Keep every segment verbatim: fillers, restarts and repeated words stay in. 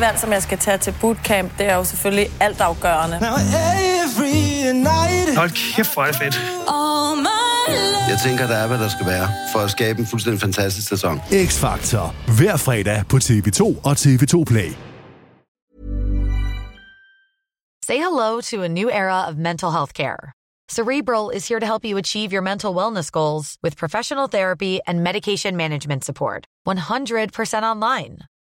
det valg, som jeg skal tage til bootcamp, det er jo selvfølgelig altafgørende. Hold kæft, hvor er det fedt. Jeg tænker, der er, hvad der skal være, for at skabe en fuldstændig fantastisk sæson. X-Factor. Hver fredag på T V to og T V to Play. Say hello to a new era of mental health care. Cerebral is here to help you achieve your mental wellness goals with professional therapy and medication management support. one hundred percent online.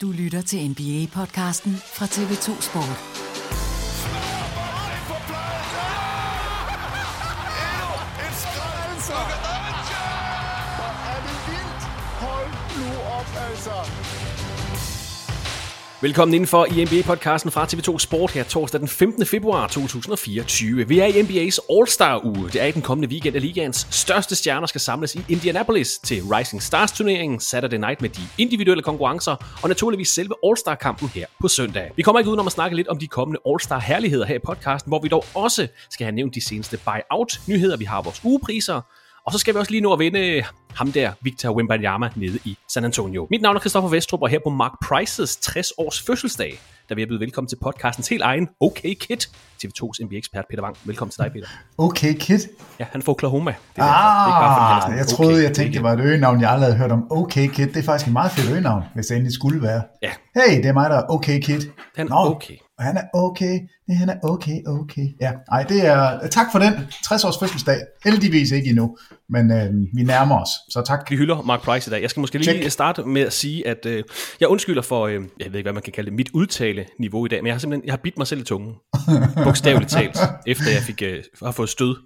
Du lytter til N B A-podcasten fra T V to Sport. Velkommen indenfor i N B A-podcasten fra T V to Sport her torsdag den femtende februar to tusind og fireogtyve. Vi er i N B A's All-Star-uge. Det er i den kommende weekend, at ligaens største stjerner skal samles i Indianapolis til Rising Stars-turneringen, Saturday Night med de individuelle konkurrencer og naturligvis selve All-Star-kampen her på søndag. Vi kommer ikke udenom at snakke lidt om de kommende All-Star-herligheder her i podcasten, hvor vi dog også skal have nævnt de seneste buy-out-nyheder. Vi har vores ugepriser, og så skal vi også lige nå at vinde ham der, Victor Wembanyama, nede i San Antonio. Mit navn er Christoffer Vestrup, og her på Mark Prices tres års fødselsdag, der vil jeg byde velkommen til podcastens helt egen Okay Kid, T V to's N B A-ekspert Peter Wang. Velkommen til dig, Peter. Okay Kid? Ja, han får Oklahoma. Ah, bare, jeg troede, okay, jeg tænkte, okay, det var et øgenavn, jeg aldrig havde hørt om. Okay Kid, det er faktisk et meget fedt øgenavn, hvis det endelig skulle være. Ja. Hey, det er mig, der er Okay Kid. Han er okay. Og han er okay, det han er okay, okay. Ja, nej, det er, tak for den tres års fødselsdag. Heldigvis ikke endnu, men øh, vi nærmer os, så tak. Vi hylder Mark Price i dag. Jeg skal måske lige Check. starte med at sige, at øh, jeg undskylder for, øh, jeg ved ikke, hvad man kan kalde det, mit udtaleniveau i dag, men jeg har simpelthen, jeg har bidt mig selv i tungen, bogstaveligt talt, efter jeg fik, øh, har fået stød.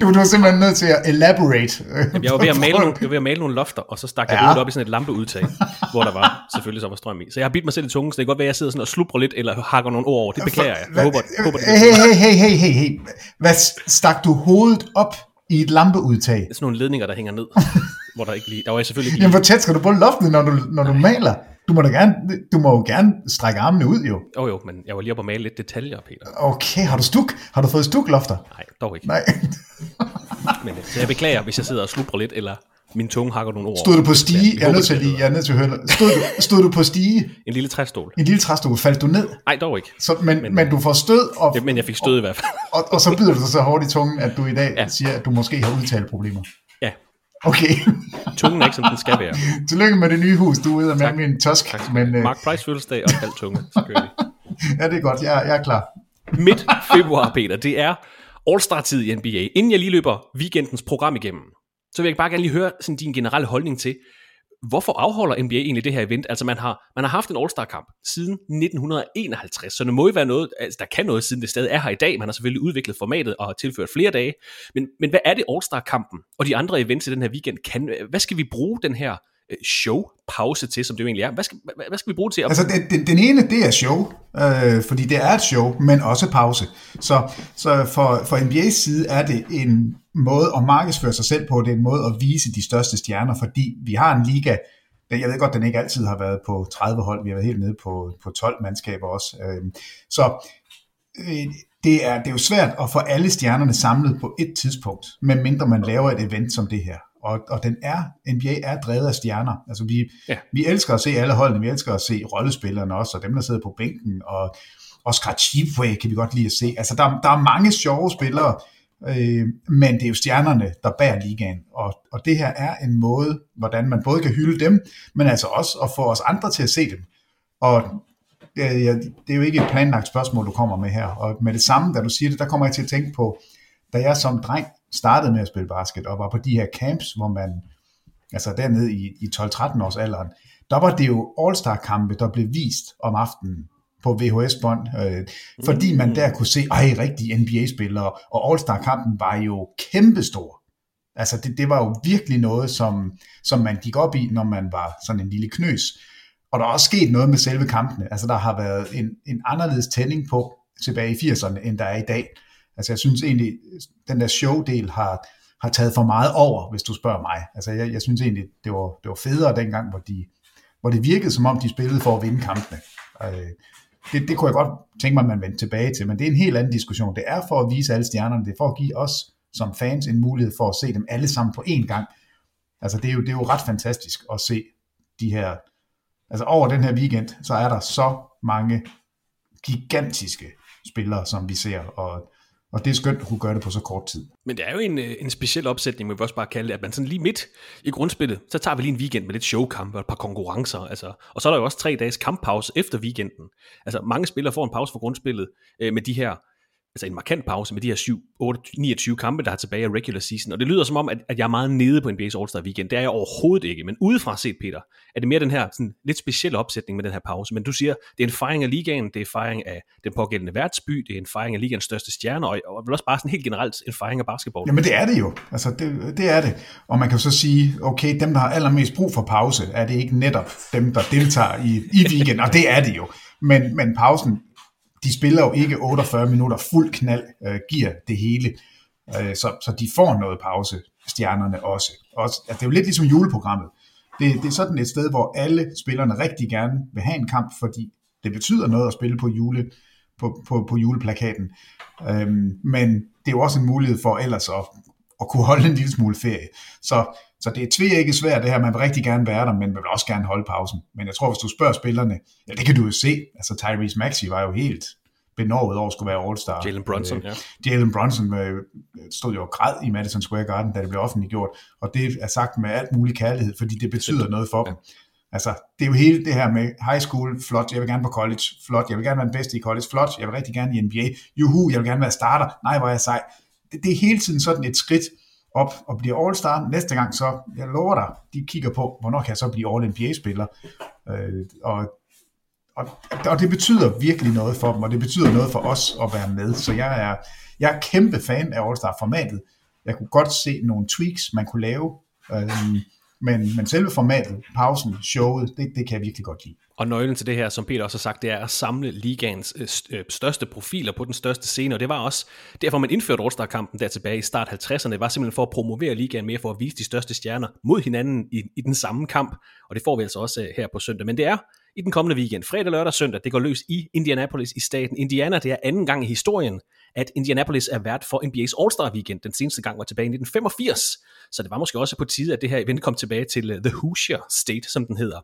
du, du var simpelthen nødt til at elaborate. Jamen, jeg, var ved at male nogle, jeg var ved at male nogle lofter, og så stak jeg hovedet ja. op i sådan et lampeudtag, hvor der var selvfølgelig så var strøm i. Så jeg har bidt mig selv i tungen, så det kan godt være, at jeg sidder sådan og slubrer lidt, eller hakker nogle ord over. Det beklager jeg. jeg håber, jeg håber, hey, hey, hey, hey, hey, hey. Hvad stak du hovedet op i et lampeudtag? Det er sådan nogle ledninger, der hænger ned, hvor der ikke lige... Der var jeg selvfølgelig ikke lige... Jamen, hvor tæt skal du på loftet, når du, når du maler? Du må, da gerne, du må jo gerne strække armene ud, jo. Jo, jo, men jeg var lige oppe og male lidt detaljer, Peter. Okay, har du stuk? Har du fået stuklofter? Nej, dog ikke. Nej. men så jeg beklager, hvis jeg sidder og slubrer lidt, eller min tunge hakker nogle ord. Stod du på stige? Jeg er nødt til at lige, jeg er nødt til at høre dig. Stod du, stod du på stige? En lille træstol. En lille træstol. Faldt du ned? Nej, dog ikke. Så, men, men, men du får stød? Og, ja, men jeg fik stød i hvert fald. og, og, og så bider du dig så hårdt i tungen, at du i dag ja. siger, at du måske har udtaleproblemer. Ja. Okay. Tungen er ikke, som den skal være. Tillykke med det nye hus, du er ude og mærke en tusk. Tak. Men, uh... Mark Price fødselsdag og halv tunge, selvfølgelig. ja, det er godt. Jeg, jeg er klar. Midt februar, Peter, det er All-Star-tid i N B A. Inden jeg lige løber weekendens program igennem, så vil jeg bare gerne lige høre sådan, din generelle holdning til, hvorfor afholder N B A egentlig det her event? Altså man har, man har haft en All-Star-kamp siden nitten enoghalvtreds, så det må jo være noget, altså, der kan noget, siden det stadig er her i dag. Man har selvfølgelig udviklet formatet og har tilført flere dage. Men, men hvad er det All-Star-kampen og de andre events i den her weekend kan? Hvad skal vi bruge den her showpause til, som det jo egentlig er. Hvad skal, hvad, hvad skal vi bruge til? At... Altså, det, det, den ene, det er show, øh, fordi det er et show, men også pause. Så, så for, for N B A's side er det en måde at markedsføre sig selv på, det er en måde at vise de største stjerner, fordi vi har en liga, jeg ved godt, den ikke altid har været på tredive hold, vi har været helt nede på, på tolv mandskaber også. Øh, så øh, det, er, det er jo svært at få alle stjernerne samlet på et tidspunkt, medmindre man laver et event som det her. Og, og den er, N B A er drevet af stjerner. Altså vi, ja. vi elsker at se alle holdene, vi elsker at se rollespillerne også, og dem, der sidder på bænken, og Oscar Tshiebwe kan vi godt lide at se. Altså der, der er mange sjove spillere, øh, men det er jo stjernerne, der bærer ligaen. Og, og det her er en måde, hvordan man både kan hylde dem, men altså også at få os andre til at se dem. Og øh, det er jo ikke et planlagt spørgsmål, du kommer med her. Og med det samme, da du siger det, der kommer jeg til at tænke på, da jeg som dreng startede med at spille basket, og var på de her camps, hvor man, altså dernede i, i tolv-tretten års alderen, der var det jo All-Star-kampe, der blev vist om aftenen på V H S-bånd, øh, fordi man der kunne se, ej, rigtige N B A-spillere, og All-Star-kampen var jo kæmpestor. Altså det, det var jo virkelig noget, som, som man gik op i, når man var sådan en lille knøs. Og der er også sket noget med selve kampene. Altså der har været en, en anderledes tænding på tilbage i firserne, end der er i dag. Altså jeg synes egentlig, den der showdel har, har taget for meget over, hvis du spørger mig. Altså jeg, jeg synes egentlig, det var, det var federe dengang, hvor, de, hvor det virkede som om, de spillede for at vinde kampene. Øh, det, det kunne jeg godt tænke mig, at man vendte tilbage til, men det er en helt anden diskussion. Det er for at vise alle stjernerne, det er for at give os som fans en mulighed for at se dem alle sammen på én gang. Altså det er jo, det er jo ret fantastisk at se de her, altså over den her weekend, så er der så mange gigantiske spillere, som vi ser, og Og det er skønt at kunne gøre det på så kort tid. Men det er jo en, en speciel opsætning, man vil også bare kalde det, at man sådan lige midt i grundspillet, så tager vi lige en weekend med lidt showkamp og et par konkurrencer. Altså. Og så er der jo også tre dages kamppause efter weekenden. Altså mange spillere får en pause for grundspillet øh, med de her, altså en markant pause med de her syv, otte, niogtyve kampe, der er tilbage af regular season. Og det lyder som om, at, at jeg er meget nede på N B A's All-Star weekend. Det er jeg overhovedet ikke. Men udefra set, Peter, er det mere den her sådan, lidt specielle opsætning med den her pause. Men du siger, det er en fejring af ligaen, det er fejring af den pågældende værtsby, det er en fejring af ligaens største stjerner, og, og vel også bare sådan helt generelt en fejring af basketball. Jamen det er det jo. Altså det, det er det. Og man kan så sige, okay, dem der har allermest brug for pause, er det ikke netop dem, der deltager i, i weekenden? Og det er det jo. Men, men pausen, de spiller jo ikke otteogfyrre minutter fuld knald, øh, giver det hele, øh, så, så de får noget pause, stjernerne også. også altså, det er jo lidt ligesom juleprogrammet. Det, det er sådan et sted, hvor alle spillerne rigtig gerne vil have en kamp, fordi det betyder noget at spille på, jule, på, på, på juleplakaten. Øhm, men det er jo også en mulighed for ellers at, at kunne holde en lille smule ferie. Så, så det er tveægget svært det her, man vil rigtig gerne være der, men man vil også gerne holde pausen. Men jeg tror, hvis du spørger spillerne, ja, det kan du jo se, altså Tyrese Maxey var jo helt benovet over at skulle være All-Star. Jalen Brunson, øh, ja. Jalen Brunson øh, stod jo og græd i Madison Square Garden, da det blev offentliggjort, og det er sagt med alt mulig kærlighed, fordi det betyder det, noget for ja. dem. Altså, det er jo hele det her med high school, flot, jeg vil gerne på college, flot, jeg vil gerne være den bedste i college, flot, jeg vil rigtig gerne i N B A, juhu, jeg vil gerne være starter, nej, hvor er jeg sej. Det, det er hele tiden sådan et skridt op og bliver All-Star. Næste gang så, jeg lover dig, de kigger på, hvornår kan jeg så blive All-N B A-spiller. Øh, og, og, og det betyder virkelig noget for dem, og det betyder noget for os at være med. Så jeg er, jeg er kæmpe fan af All-Star-formatet. Jeg kunne godt se nogle tweaks, man kunne lave, øh, men, men selve formatet, pausen, showet, det, det kan jeg virkelig godt lide. Og nøglen til det her, som Peter også har sagt, det er at samle ligaens største profiler på den største scene, og det var også derfor, man indførte All-Star-kampen der tilbage i start halvtredserne. Det var simpelthen for at promovere ligaen mere, for at vise de største stjerner mod hinanden i, i den samme kamp, og det får vi altså også her på søndag. Men det er i den kommende weekend, fredag, lørdag og søndag, det går løs i Indianapolis i staten Indiana. Det er anden gang i historien, at Indianapolis er vært for N B A's All-Star Weekend. Den seneste gang var tilbage i nitten femogfirs, så det var måske også på tide, at det her event kom tilbage til The Hoosier State, som den hedder.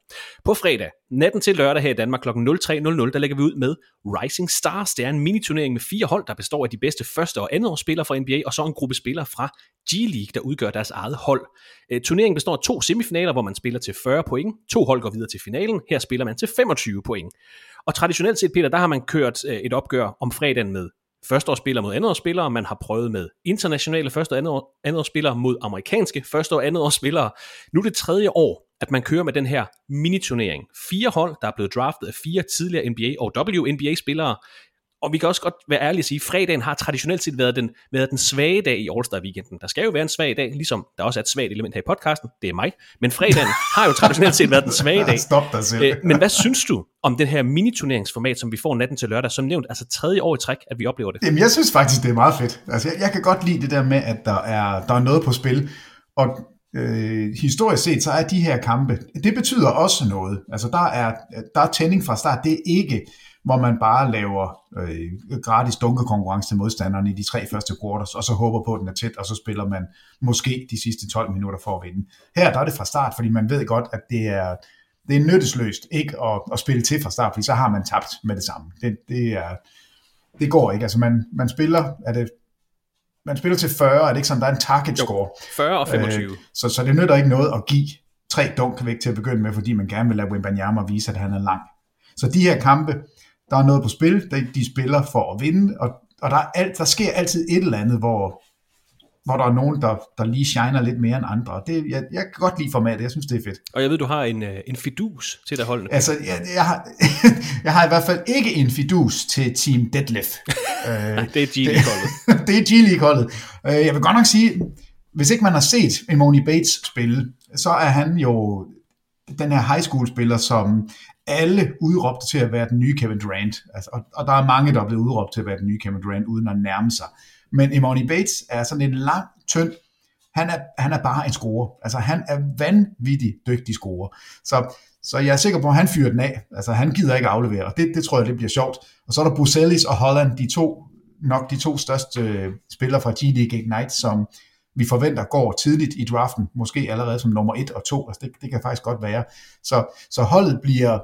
På fredag, natten til lørdag her i Danmark kl. tre, der lægger vi ud med Rising Stars. Det er en miniturnering med fire hold, der består af de bedste første- og andenårsspillere fra N B A, og så en gruppe spillere fra G-League, der udgør deres eget hold. Turneringen består af to semifinaler, hvor man spiller til fyrre point. To hold går videre til finalen. Her spiller man til femogtyve point. Og traditionelt set, Peter, der har man kørt et opgør om fredagen med førsteårsspillere mod andreårsspillere, man har prøvet med internationale første- og andreårsspillere mod amerikanske første- og andreårsspillere. Nu er det tredje år, at man kører med den her miniturnering. Fire hold, der er blevet draftet af fire tidligere N B A og W N B A-spillere, Og vi kan også godt være ærlige og sige, at fredagen har traditionelt set været den, været den svage dag i All-Star-weekenden. Der skal jo være en svag dag, ligesom der også er et svagt element her i podcasten. Det er mig. Men fredagen har jo traditionelt set været den svage dag. Stop dig selv. Men hvad synes du om det her miniturneringsformat, som vi får natten til lørdag? Som nævnt, altså tredje år i træk, at vi oplever det. Jamen, jeg synes faktisk, det er meget fedt. Altså, jeg, jeg kan godt lide det der med, at der er, der er noget på spil. Og øh, historisk set, så er de her kampe, det betyder også noget. Altså, der er, der er tænding fra start. Det er ikke... hvor man bare laver øh, gratis dunkekonkurrence til modstanderne i de tre første quarters, og så håber på, at den er tæt, og så spiller man måske de sidste tolv minutter for at vinde. Her der er det fra start, fordi man ved godt, at det er, det er nyttesløst ikke at, at spille til fra start, fordi så har man tabt med det samme. Det, det, er, det går ikke. Altså man, man spiller... Er det, man spiller til fyrre, er det ikke sådan, der er en target score? fyrre og femogtyve. Øh, så, så det nytter ikke noget at give tre dunk væk til at begynde med, fordi man gerne vil lade Wembanyama vise, at han er lang. Så de her kampe... Der er noget på spil, de spiller for at vinde, og, og der, er alt, der sker altid et eller andet, hvor, hvor der er nogen, der, der lige shiner lidt mere end andre. Det, jeg, jeg kan godt lide formatet, jeg synes, det er fedt. Og jeg ved, du har en, en fidus til dig holdende. Altså, jeg, jeg, har, jeg har i hvert fald ikke en fidus til Team Detlef. øh, det er G-League-holdet. Det er G-League-holdet. Øh, jeg vil godt nok sige, hvis ikke man har set Imoni Bates spille, så er han jo den her high school-spiller, som... alle udråbte til at være den nye Kevin Durant, altså, og, og der er mange, der er blevet udråbt til at være den nye Kevin Durant, uden at nærme sig. Men Imoni Bates er sådan en lang, tynd, han er, han er bare en scorer, altså han er vanvittig dygtig scorer, så, så jeg er sikker på, at han fyrer den af, altså han gider ikke aflevere, og det, det tror jeg, det bliver sjovt. Og så er der Bosellis og Holland, de to, nok de to største øh, spillere fra G-League Ignite, som vi forventer går tidligt i draften, måske allerede som nummer et og to, altså det, det kan faktisk godt være, så, så holdet bliver,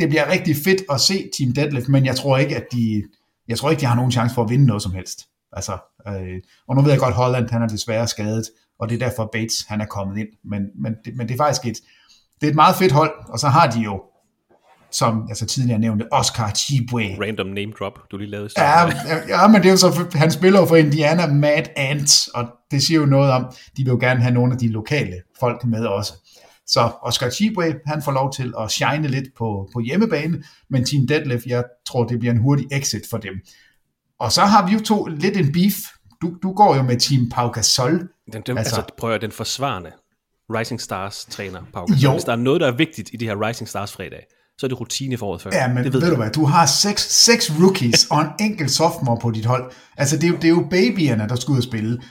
det bliver rigtig fedt at se Team Deadlift, men jeg tror ikke, at de, jeg tror ikke, de har nogen chance for at vinde noget som helst. Altså, øh, og nu ved jeg godt, Holland, han er desværre skadet, og det er derfor Bates, han er kommet ind, men, men, det, men det er faktisk et, det er et meget fedt hold, og så har de jo, som altså tidligere nævnte, Oscar Tshiebwe. Random name drop, du lige lavede. Ja, ja, men det er jo så, han spiller jo for Indiana Mad Ants, og det siger jo noget om, de vil jo gerne have nogle af de lokale folk med også. Så Oscar Tshiebwe, han får lov til at shine lidt på, på hjemmebane, men Team Detlef, jeg tror, det bliver en hurtig exit for dem. Og så har vi jo to lidt en beef. Du, du går jo med Team Pau Gasol. Den, den, altså, altså prøver den forsvarende Rising Stars træner Pau Gasol. Jo. Hvis der er noget, der er vigtigt i det her Rising Stars fredag, så er det rutine for året før. Ja, men det ved, ved du hvad, du har seks, seks rookies og en enkelt sophomore på dit hold. Altså, det er, jo, det er jo babyerne, der skal ud og spille.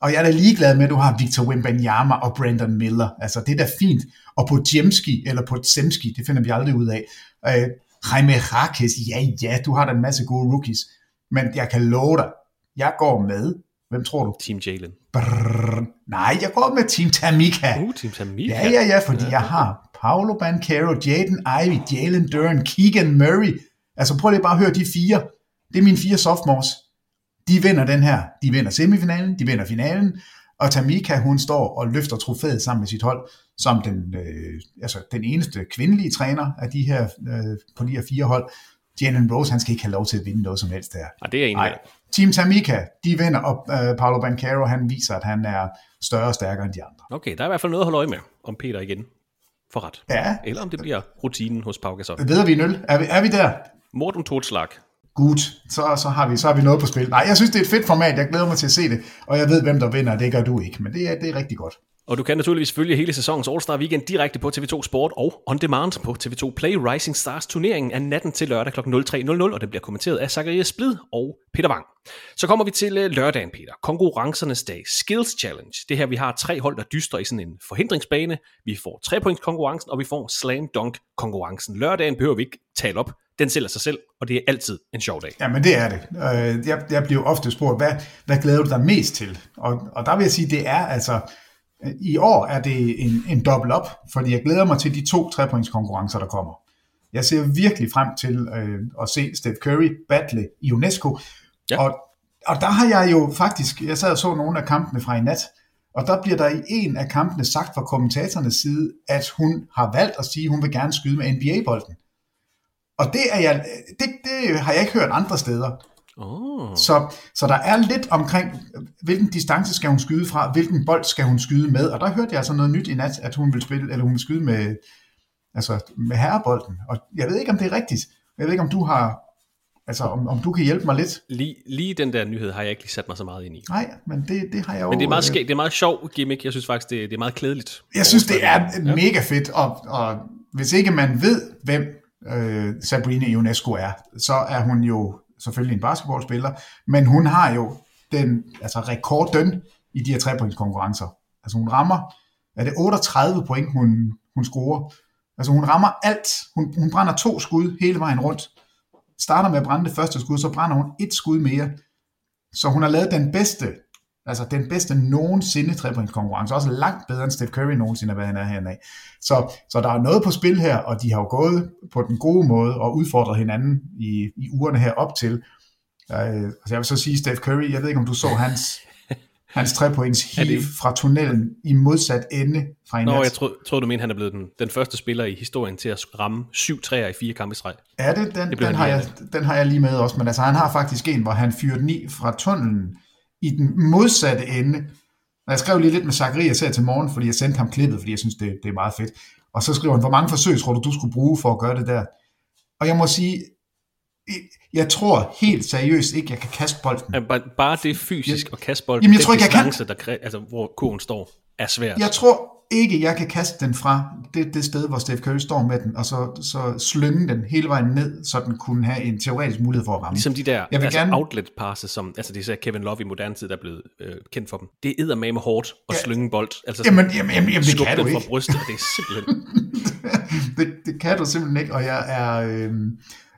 Og jeg er da ligeglad med, at du har Victor Wembanyama og Brandon Miller. Altså, det er da fint. Og på Jemski, eller på Zemski, det finder vi aldrig ud af. Øh, Jaime Rakes, ja, ja, du har da en masse gode rookies. Men jeg kan love dig, jeg går med. Hvem tror du? Team Jalen. Brrr, nej, jeg går med Team Tamika. Uh, Team Tamika. Ja, ja, ja, fordi ja, jeg har... Paolo Banchero, Jaden Ivey, Jalen Duren, Keegan Murray. Altså prøv lige bare at høre de fire. Det er mine fire sophomores. De vinder den her. De vinder semifinalen, de vinder finalen. Og Tamika, hun står og løfter trofæet sammen med sit hold, som den, øh, altså, den eneste kvindelige træner af de her, øh, på de her fire hold. Jalen Rose, han skal ikke have lov til at vinde noget som helst der. Og det er egentlig. Team Tamika, de vinder, og øh, Paolo Banchero, han viser, at han er større og stærkere end de andre. Okay, der er i hvert fald noget at holde øje med om Peter igen. For ret. Ja. Eller om det bliver rutinen hos Pau Gasol. Ved vi nul? Er vi, er vi der? Morten Totslag. Godt. Så, så, har vi, så har vi noget på spil. Nej, jeg synes, det er et fedt format. Jeg glæder mig til at se det. Og jeg ved, hvem der vinder. Det gør du ikke. Men det er, det er rigtig godt. Og du kan naturligvis følge hele sæsonens All-Star Weekend direkte på T V to Sport og On Demand på T V to Play. Rising Stars turneringen er natten til lørdag kl. tre nul nul, og den bliver kommenteret af Zacharias Splid og Peter Wang. Så kommer vi til lørdagen, Peter. Konkurrencernes dag. Skills Challenge. Det her, vi har tre hold, der dyster i sådan en forhindringsbane. Vi får trepointskonkurrencen, og vi får slam dunk-konkurrencen. Lørdagen behøver vi ikke tale op. Den sælger sig selv, og det er altid en sjov dag. Jamen, det er det. Jeg, jeg bliver ofte spurgt, hvad, hvad glæder du dig mest til? Og, og der vil jeg sige, det er altså... I år er det en, en dobbelt op, fordi jeg glæder mig til de to trepointskonkurrencer, der kommer. Jeg ser virkelig frem til øh, at se Steph Curry battle i UNESCO. Ja. Og, og der har jeg jo faktisk, jeg sad og så nogle af kampene fra i nat, og der bliver der i en af kampene sagt fra kommentatorernes side, at hun har valgt at sige, at hun vil gerne skyde med N B A-bolden. Og det, er jeg, det, det har jeg ikke hørt andre steder. Oh. Så, så der er lidt omkring, hvilken distance skal hun skyde fra, hvilken bold skal hun skyde med, og der hørte jeg altså noget nyt i nat, at hun vil spille, eller hun vil skyde med, altså med herrebolden, og jeg ved ikke, om det er rigtigt. Jeg ved ikke, om du har Altså, om, om du kan hjælpe mig lidt. Lige, lige den der nyhed har jeg ikke lige sat mig så meget ind i. Nej, men det, det har jeg jo... Men det er meget skægt, det er meget sjov gimmick. Jeg synes faktisk, det, det er meget klædeligt. Jeg synes, det er ja. mega fedt. Og, og hvis ikke man ved, hvem øh, Sabrina Ionescu er, så er hun jo selvfølgelig en basketballspiller, men hun har jo den altså rekorden i de her trepointskonkurrencer. Altså, hun rammer... Er det otteogtredive point, hun, hun scorer? Altså, hun rammer alt. Hun, hun brænder to skud hele vejen rundt. Starter med at brænde det første skud, så brænder hun et skud mere. Så hun har lavet den bedste, altså den bedste nogensinde trepointskonkurrence, også langt bedre end Steph Curry nogensinde, hvad han er hernede. Så, så der er noget på spil her, og de har jo gået på den gode måde og udfordret hinanden i, i ugerne her op til. Øh, altså jeg vil så sige, Steph Curry, jeg ved ikke, om du så hans... Hans trepoints hiv det... fra tunnelen i modsat ende fra en. Nå, nat. Jeg troede, tro, du mente, han er blevet den, den første spiller i historien til at ramme syv træer i fire kampe i streg. Ja, det, den, det den, har jeg, den har jeg lige med også. Men altså, han har faktisk en, hvor han fyrte ni fra tunnelen i den modsatte ende. Og jeg skrev lige lidt med Zacharias her til morgen, fordi jeg sendte ham klippet, fordi jeg synes, det, det er meget fedt. Og så skriver han, hvor mange forsøg tror du, du skulle bruge for at gøre det der? Og jeg må sige... Jeg tror helt seriøst ikke, jeg kan kaste bolden. Ja, bare, bare det fysisk at kaste bolden, jamen, jeg tror, den distance, der kræ... altså, hvor kurven står, er svært. Jeg tror ikke, jeg kan kaste den fra det, det sted, hvor Steph Curry står med den, og så, så slynge den hele vejen ned, så den kunne have en teoretisk mulighed for at ramme. Ligesom de der altså, gerne... outlet passes, som altså, det er Kevin Love i moderne tid, der er blevet øh, kendt for dem. Det er eddermame hårdt at ja. slynge bold. Altså, jamen, jamen, jamen, jamen det kan du ikke. Fra brystet, det er simpelthen... det, det kan du simpelthen ikke, og jeg er... Øh...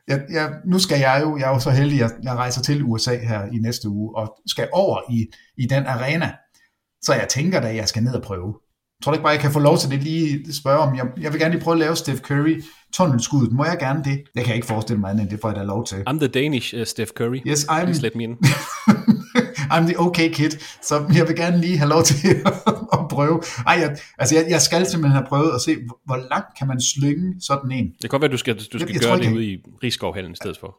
Jeg, jeg, nu skal jeg jo, jeg er jo så heldig, at jeg rejser til U S A her i næste uge, og skal over i, i den arena, så jeg tænker da, at jeg skal ned og prøve. Jeg tror ikke bare, jeg kan få lov til det lige spørge om, jeg, jeg vil gerne lige prøve at lave Steph Curry tunnelskuddet, må jeg gerne det? Jeg kan ikke forestille mig andet, end det får jeg da lov til. I'm the Danish uh, Steph Curry. Yes, I'm... Please let me in. I'm the okay kid, så jeg vil gerne lige have lov til at prøve. Ej, jeg, altså jeg, jeg skal simpelthen have prøvet at se, hvor langt kan man slynge sådan en. Det kan godt være, du skal, du skal jeg, jeg gøre det ude i Riskovhallen i stedet for.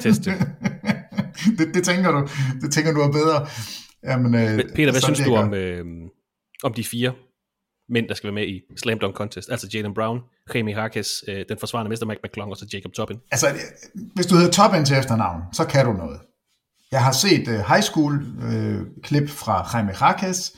Teste det. det. Det tænker du, det tænker du er bedre. Jamen, øh, Peter, hvad synes du om, øh, om de fire mænd, der skal være med i Slam Dunk Contest? Altså Jaylen Brown, Jaime Jarquez, øh, den forsvarende mester Mike McClung og så Jacob Toppin. Altså, hvis du hedder Toppin til efternavn, så kan du noget. Jeg har set uh, high school-klip uh, fra Jaime Jarquez.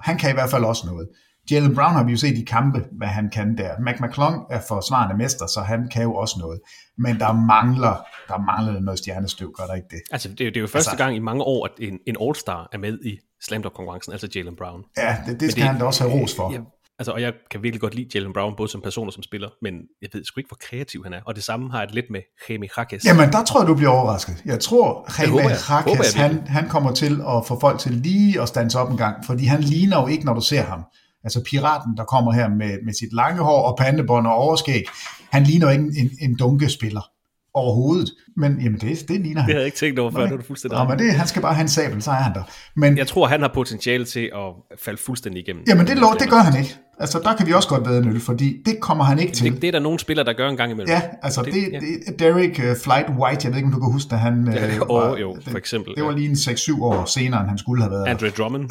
Han kan i hvert fald også noget. Jaylen Brown har vi jo set i kampe, hvad han kan der. Mac McClung er forsvarende mester, så han kan jo også noget. Men der mangler, der mangler noget stjernestøv, gør der ikke det? Altså, det er jo, det er jo første altså, gang i mange år, at en, en All-Star er med i Slam Dunk-konkurrencen, altså Jaylen Brown. Ja, det, det skal det, han da også have ros for. Ja, altså, og jeg kan virkelig godt lide Jaylen Brown, både som person og som spiller, men jeg ved sgu ikke, hvor kreativ han er. Og det samme har jeg lidt med Jaime Jarquez. Jamen, der tror jeg, du bliver overrasket. Jeg tror, Jaime Jarquez, han, han kommer til at få folk til lige at standse op en gang, fordi han ligner jo ikke, når du ser ham. Altså piraten, der kommer her med, med sit lange hår og pandebånd og overskæg, han ligner jo ikke en, en dunkespiller overhovedet. Men jamen, det, det ligner han. Det havde jeg ikke tænkt over før, nu er det fuldstændig. Nå, men det, han skal bare have en sabel, så er han der. Men, jeg tror, han har potentiale til at falde fuldstændig igennem. Jamen det, det gør han ikke. Altså der kan vi også godt være nødt, fordi det kommer han ikke til. Det, det er der nogle spillere, der gør en gang imellem. Ja, altså det, det, det Derek uh, Flight White, jeg ved ikke, om du kan huske, da han... Uh, ja, og, var, jo, for eksempel. Det, det var lige en seks syv år senere, end han skulle have været. Andre Drummond.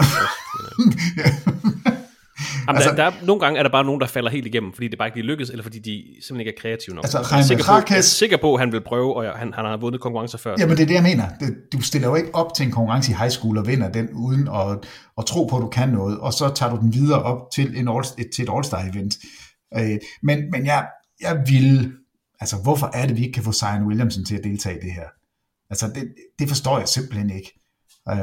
Jamen, altså, der, der er, nogle gange er der bare nogen, der falder helt igennem, fordi det bare ikke lige lykkes, eller fordi de simpelthen ikke er kreative nok. Altså, jeg, er sikker på, jeg er sikker på, at han vil prøve, og han, han har vundet konkurrencer før. Jamen, det er det, jeg mener. Det, du stiller jo ikke op til en konkurrence i high school og vinder den, uden at, at tro på, at du kan noget, og så tager du den videre op til, en all, et, til et All-Star-event. Øh, men men jeg, jeg vil... Altså, hvorfor er det, vi ikke kan få Zion Williamson til at deltage i det her? Altså, det, det forstår jeg simpelthen ikke. Øh,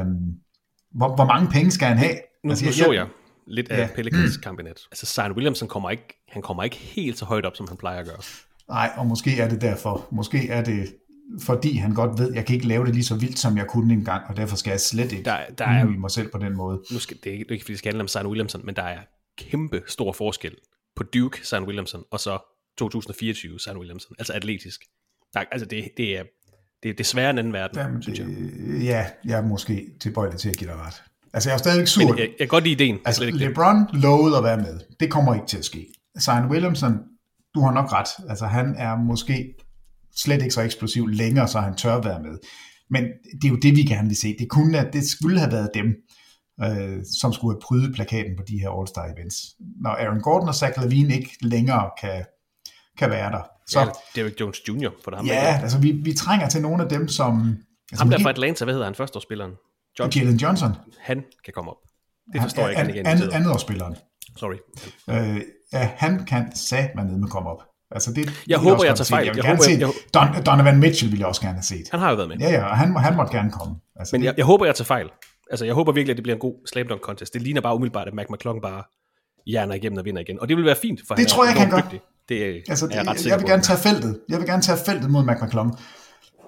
hvor, hvor mange penge skal han have? Nu, altså, jeg, nu så jeg... lidt af ja. Pelicans kabinet. Altså, Zion Williamson kommer ikke, han kommer ikke helt så højt op, som han plejer at gøre. Nej, og måske er det derfor. Måske er det, fordi han godt ved, jeg kan ikke lave det lige så vildt, som jeg kunne engang, og derfor skal jeg slet ikke der, der er, mig selv på den måde. Nu skal, det er ikke, fordi det skal handle om Zion Williamson, men der er kæmpe stor forskel på Duke, Zion Williamson, og så to tusind fireogtyve, Zion Williamson. Altså atletisk. Der, altså, det, det er det, det svære end anden verden, jamen, synes jeg. Det, ja, jeg er måske tilbøjelig til at give dig ret. Altså, jeg er stadigvæk sur. Men jeg, jeg kan godt lide ideen. Altså, LeBron lovede at være med. Det kommer ikke til at ske. Zion Williamson, du har nok ret. Altså, han er måske slet ikke så eksplosiv længere, så han tør være med. Men det er jo det, vi gerne vil se. Det kunne at det skulle have været dem, øh, som skulle have prydet plakaten på de her All-Star events. Når Aaron Gordon og Zach LaVine ikke længere kan, kan være der, Så, ja, det er jo Jones junior for ham. Ja, altså vi, vi trænger til nogle af dem, som... Altså, ham der fra Atlanta, hvad hedder han, førsteårsspilleren? Johnson. Jalen Johnson. Han kan komme op. Det forstår han, jeg ikke an, igen. Andet, andetårsspilleren. Sorry. Øh, ja, han kan sat man nede med komme op. Altså det, jeg det håber, jeg tager fejl. Jeg jeg håber, jeg, jeg... Don, Donovan Mitchell ville jeg også gerne have set. Han har jo været med. Ja, ja, og han, han måtte gerne komme. Altså, Men det... jeg, jeg håber, jeg tager fejl. Altså, jeg håber virkelig, at det bliver en god slam dunk contest. Det ligner bare umiddelbart, at Mac McClung bare hjerner igennem og vinder igen. Og det vil være fint, for det han tror jeg, han dygtig. Det altså, er det, jeg ret sikker jeg vil gerne tage feltet. Jeg vil gerne tage feltet mod Mac McClung.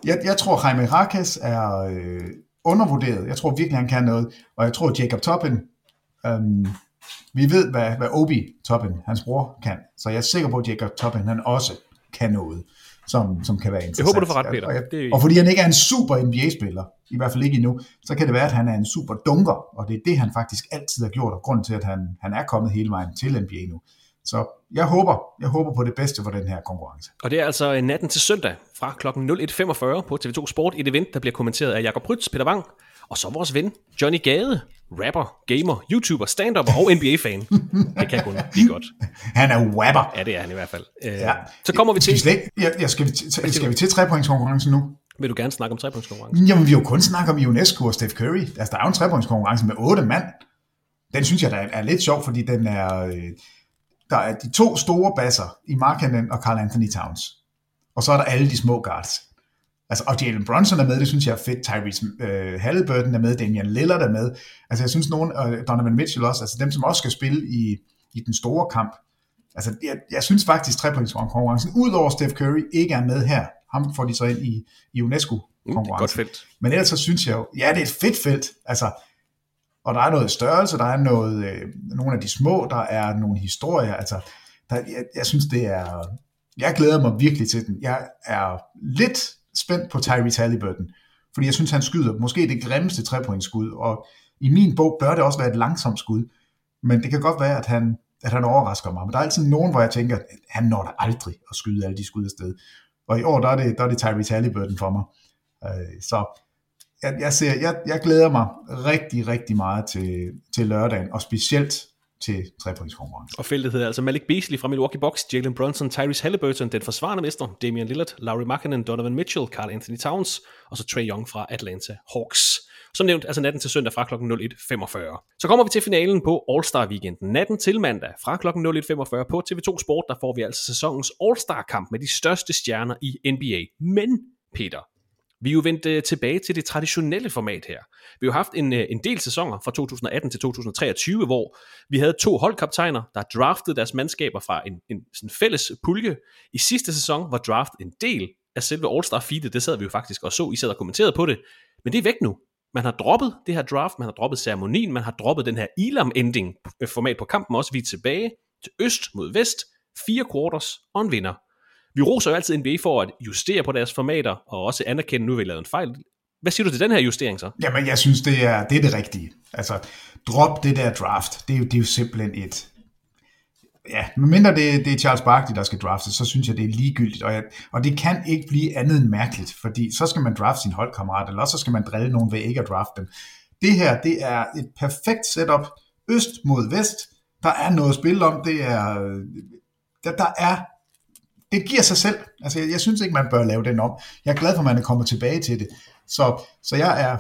Jeg, jeg tror, Jaime Raquez er øh, undervurderet. Jeg tror virkelig, han kan noget. Og jeg tror, Jacob Toppin... Øhm, vi ved, hvad, hvad Obi Toppin, hans bror, kan. Så jeg er sikker på, at Jacob Toppin, han også kan noget, som, som kan være interessant. Jeg håber, du får ret, Peter. Og, jeg, og fordi han ikke er en super N B A-spiller, i hvert fald ikke endnu, så kan det være, at han er en super dunker, og det er det, han faktisk altid har gjort, og grunden til, at han, han er kommet hele vejen til N B A nu. Så jeg håber, jeg håber på det bedste for den her konkurrence. Og det er altså natten til søndag fra kl. nul et femogfyrre på T V to Sport, et event, der bliver kommenteret af Jakob Rytz, Peter Wang, og så vores ven, Johnny Gade, rapper, gamer, YouTuber, stand-upper og N B A-fan. Det kan kun blive godt. Han er wapper. Ja, det er han i hvert fald. Øh, ja. Så kommer vi til... Skal vi, ja, skal vi, t- skal vi til trepointskonkurrencen nu? Vil du gerne snakke om trepointskonkurrencen? Jamen, vi jo kun snakker om Ionescu og Steph Curry. Altså, der er jo en trepointskonkurrence med otte mand. Den synes jeg, der er lidt sjov, fordi den er... Øh, der er de to store basser i Markkanen og Carl Anthony Towns. Og så er der alle de små guards. Altså, og Jalen Brunson er med, det synes jeg er fedt. Tyrese øh, Halliburton er med, Damian Lillard er med. Altså, jeg synes nogen, og Donovan Mitchell også, altså dem, som også skal spille i, i den store kamp. Altså, jeg, jeg synes faktisk, trepointskonkurrencen, udover Steph Curry, ikke er med her. Ham får de så ind i, i UNESCO-konkurrencen. Mm, Men ellers så synes jeg jo, ja, det er et fedt felt. Altså, og der er noget størrelse, der er noget, øh, nogle af de små, der er nogle historier. Altså, der, jeg, jeg synes, det er... Jeg glæder mig virkelig til den. Jeg er lidt... spændt på Tyrese Halliburton, fordi jeg synes, han skyder måske det grimmeste trepointsskud, og i min bog bør det også være et langsomt skud, men det kan godt være, at han, at han overrasker mig, men der er altid nogen, hvor jeg tænker, at han når da aldrig at skyde alle de skud afsted, og i år, der er det, der er det Tyrese Halliburton for mig, så jeg, jeg, ser, jeg, jeg glæder mig rigtig, rigtig meget til, til lørdagen, og specielt til trepointskonkurrencen. Og feltet hedder altså Malik Beasley fra Milwaukee Bucks, Jalen Brunson, Tyrese Halliburton, den forsvarende mester, Damian Lillard, Lauri Markkanen, Donovan Mitchell, Carl Anthony Towns, og så Trae Young fra Atlanta Hawks. Som nævnt, altså natten til søndag fra kl. nul et femogfyrre. Så kommer vi til finalen på All-Star weekenden. Natten til mandag fra kl. nul et femogfyrre på T V to Sport, der får vi altså sæsonens All-Star-kamp med de største stjerner i N B A. Men, Peter, vi er jo vendt øh, tilbage til det traditionelle format her. Vi har jo haft en, øh, en del sæsoner fra to tusind atten til to tusind treogtyve, hvor vi havde to holdkaptajner, der draftede deres mandskaber fra en, en sådan fælles pulje. I sidste sæson var draft en del af selve All-Star-feedet. Det sad vi jo faktisk og så, I sad og kommenterede på det. Men det er væk nu. Man har droppet det her draft, man har droppet ceremonien, man har droppet den her Elam-ending-format på kampen også. Vi er tilbage til øst mod vest, fire quarters og en vinder. Vi roser jo altid N B A for at justere på deres formater, og også anerkende, nu vi har lavet en fejl. Hvad siger du til den her justering så? Jamen, jeg synes, det er det, er det rigtige. Altså, drop det der draft. Det er jo, det er jo simpelthen et... Ja, medmindre det, det er Charles Barkley, der skal draftes, så synes jeg, det er ligegyldigt. Og, jeg, og det kan ikke blive andet end mærkeligt, fordi så skal man drafte sin holdkammerat, eller så skal man drille nogen ved ikke at drafte dem. Det her, det er et perfekt setup. Øst mod vest. Der er noget at spille om. Det er... Der, der er... Det giver sig selv. Altså, jeg, jeg synes ikke, man bør lave den om. Jeg er glad for, at man er kommet tilbage til det. Så, så jeg er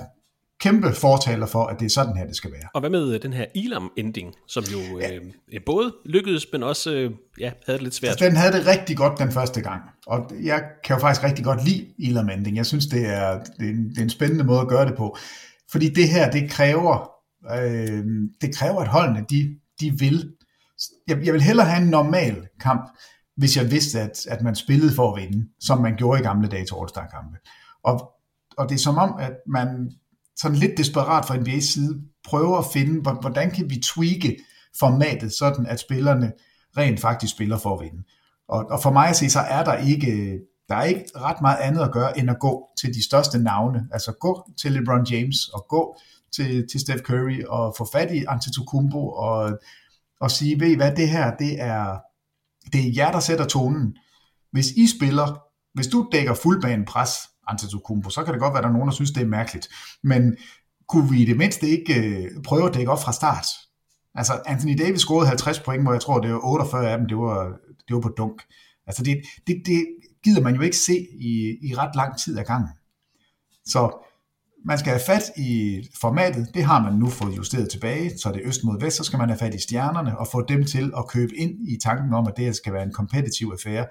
kæmpe fortaler for, at det er sådan her, det skal være. Og hvad med den her Elam-ending, som jo ja. øh, både lykkedes, men også øh, ja, havde det lidt svært? Den havde det rigtig godt den første gang. Og jeg kan jo faktisk rigtig godt lide Elam-ending. Jeg synes, det er, det, er en, det er en spændende måde at gøre det på. Fordi det her, det kræver, øh, det kræver at holdene, de, de vil. Jeg, jeg vil hellere have en normal kamp, hvis jeg vidste, at, at man spillede for at vinde, som man gjorde i gamle dage til All-Star-kampe. Og, og det er som om, at man sådan lidt desperat fra N B A's side prøver at finde, hvordan kan vi tweake formatet, sådan at spillerne rent faktisk spiller for at vinde. Og, og for mig at se, så er der ikke, der er ikke ret meget andet at gøre, end at gå til de største navne. Altså gå til LeBron James, og gå til, til Steph Curry, og få fat i Antetokounmpo, og, og sige, ved I hvad, det her, det er... Det er jer, der sætter tonen. Hvis I spiller, hvis du dækker fuldbanepres, Antetokounmpo, så kan det godt være, at der er nogen, der synes, det er mærkeligt. Men kunne vi i det mindste ikke prøve at dække op fra start? Altså, Anthony Davis scorede halvtreds point, hvor jeg tror, det var otteogfyrre af dem, det var, det var på dunk. Altså det, det, det gider man jo ikke se i, i ret lang tid ad gangen. Så man skal have fat i formatet, det har man nu fået justeret tilbage, så det er øst mod vest, så skal man have fat i stjernerne og få dem til at købe ind i tanken om, at det her skal være en kompetitiv affære.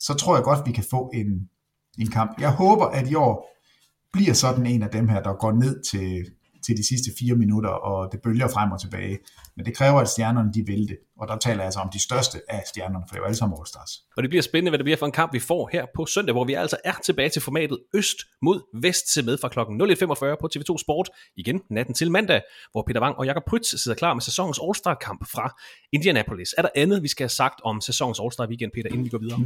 Så tror jeg godt, vi kan få en, en kamp. Jeg håber, at i år bliver sådan en af dem her, der går ned til, til de sidste fire minutter, og det bølger frem og tilbage. Men det kræver, at stjernerne de vil det. Og der taler jeg altså om de største af stjernerne, for det er jo alle sammen All-Stars. Og det bliver spændende, hvad det bliver for en kamp, vi får her på søndag, hvor vi altså er tilbage til formatet øst mod vest. Se med fra klokken nul et femogfyrre på T V to Sport, igen natten til mandag, hvor Peter Wang og Jakob Prytz sidder klar med sæsonens All-Star-kamp fra Indianapolis. Er der andet, vi skal have sagt om sæsonens All-Star-weekend, Peter, inden vi går videre? Mm,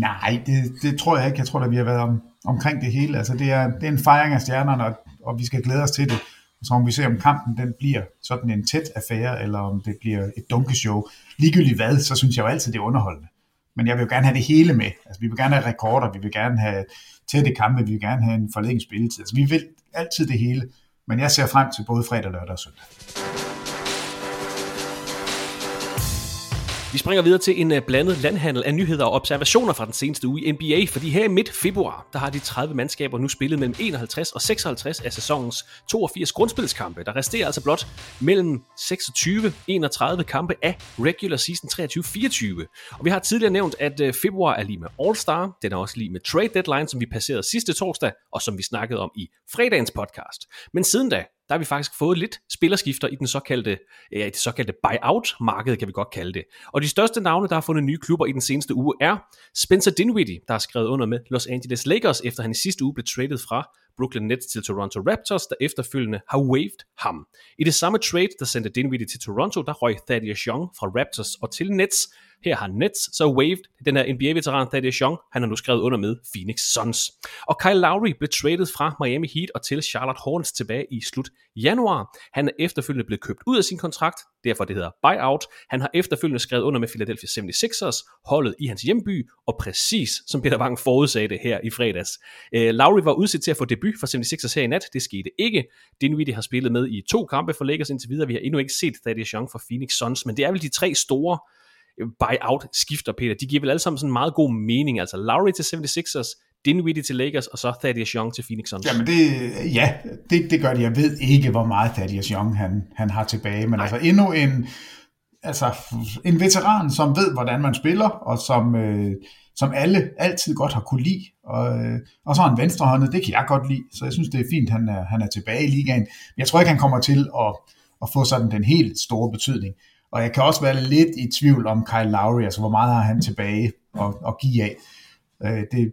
nej, det, det tror jeg ikke. Jeg tror, at vi har været om, omkring det hele. Altså, det, er, det er en fejring af stjernerne, og, og vi skal glæde os til det. Så om vi ser, om kampen den bliver sådan en tæt affære, eller om det bliver et dunkeshow. Ligegyldigt hvad, så synes jeg jo altid, det er underholdende. Men jeg vil jo gerne have det hele med. Altså, vi vil gerne have rekorder, vi vil gerne have tætte kampe, vi vil gerne have en forlænget spilletid. Altså, vi vil altid det hele, men jeg ser frem til både fredag, lørdag og søndag. Vi springer videre til en blandet landhandel af nyheder og observationer fra den seneste uge i N B A, fordi her i midt februar, der har de tredive mandskaber nu spillet mellem enoghalvtreds og seksoghalvtreds af sæsonens toogfirs grundspilskampe. Der resterer altså blot mellem seksogtyve og enogtredive kampe af regular season treogtyve fireogtyve. Og vi har tidligere nævnt, at februar er lige med All-Star, den er også lige med trade deadline, som vi passerede sidste torsdag, og som vi snakkede om i fredagens podcast. Men siden da, der har vi faktisk fået lidt spillerskifter i den såkaldte, ja, det såkaldte buyout-marked, kan vi godt kalde det. Og de største navne, der har fundet nye klubber i den seneste uge, er Spencer Dinwiddie, der har skrevet under med Los Angeles Lakers, efter han i sidste uge blev traded fra Brooklyn Nets til Toronto Raptors, der efterfølgende har waived ham. I det samme trade, der sendte Dinwiddie til Toronto, der røg Thaddeus Young fra Raptors og til Nets. Her har Nets så waived den her N B A-veteran Thaddeus Young, han har nu skrevet under med Phoenix Suns. Og Kyle Lowry blev traded fra Miami Heat og til Charlotte Hornets tilbage i slut januar. Han er efterfølgende blevet købt ud af sin kontrakt, derfor det hedder buyout. Han har efterfølgende skrevet under med Philadelphia seventy-sixers, holdet i hans hjemby, og præcis som Peter Wang forudsagde det her i fredags. Øh, Lowry var udset til at få debut for seventy-sixers her i nat, det skete ikke. Dinwiddie har spillet med i to kampe for Lakers indtil videre, vi har endnu ikke set Thaddeus Young for Phoenix Suns, men det er vel de tre store buyout skifter, Peter. De giver vel alle sammen sådan en meget god mening, altså Lowry til seventy-sixers, Dinwiddie til Lakers, og så Thaddeus Young til Phoenix Suns. Jamen det, ja, det, det gør det. Jeg ved ikke, hvor meget Thaddeus Young han, han har tilbage, men nej. Altså endnu en, altså, en veteran, som ved, hvordan man spiller, og som, øh, som alle altid godt har kunne lide, og, øh, og så en venstrehåndet, det kan jeg godt lide, så jeg synes, det er fint, han er, han er tilbage i ligaen. Men jeg tror ikke, han kommer til at, at få sådan den helt store betydning. Og jeg kan også være lidt i tvivl om Kyle Lowry, altså hvor meget har han tilbage at, at give af. Det, et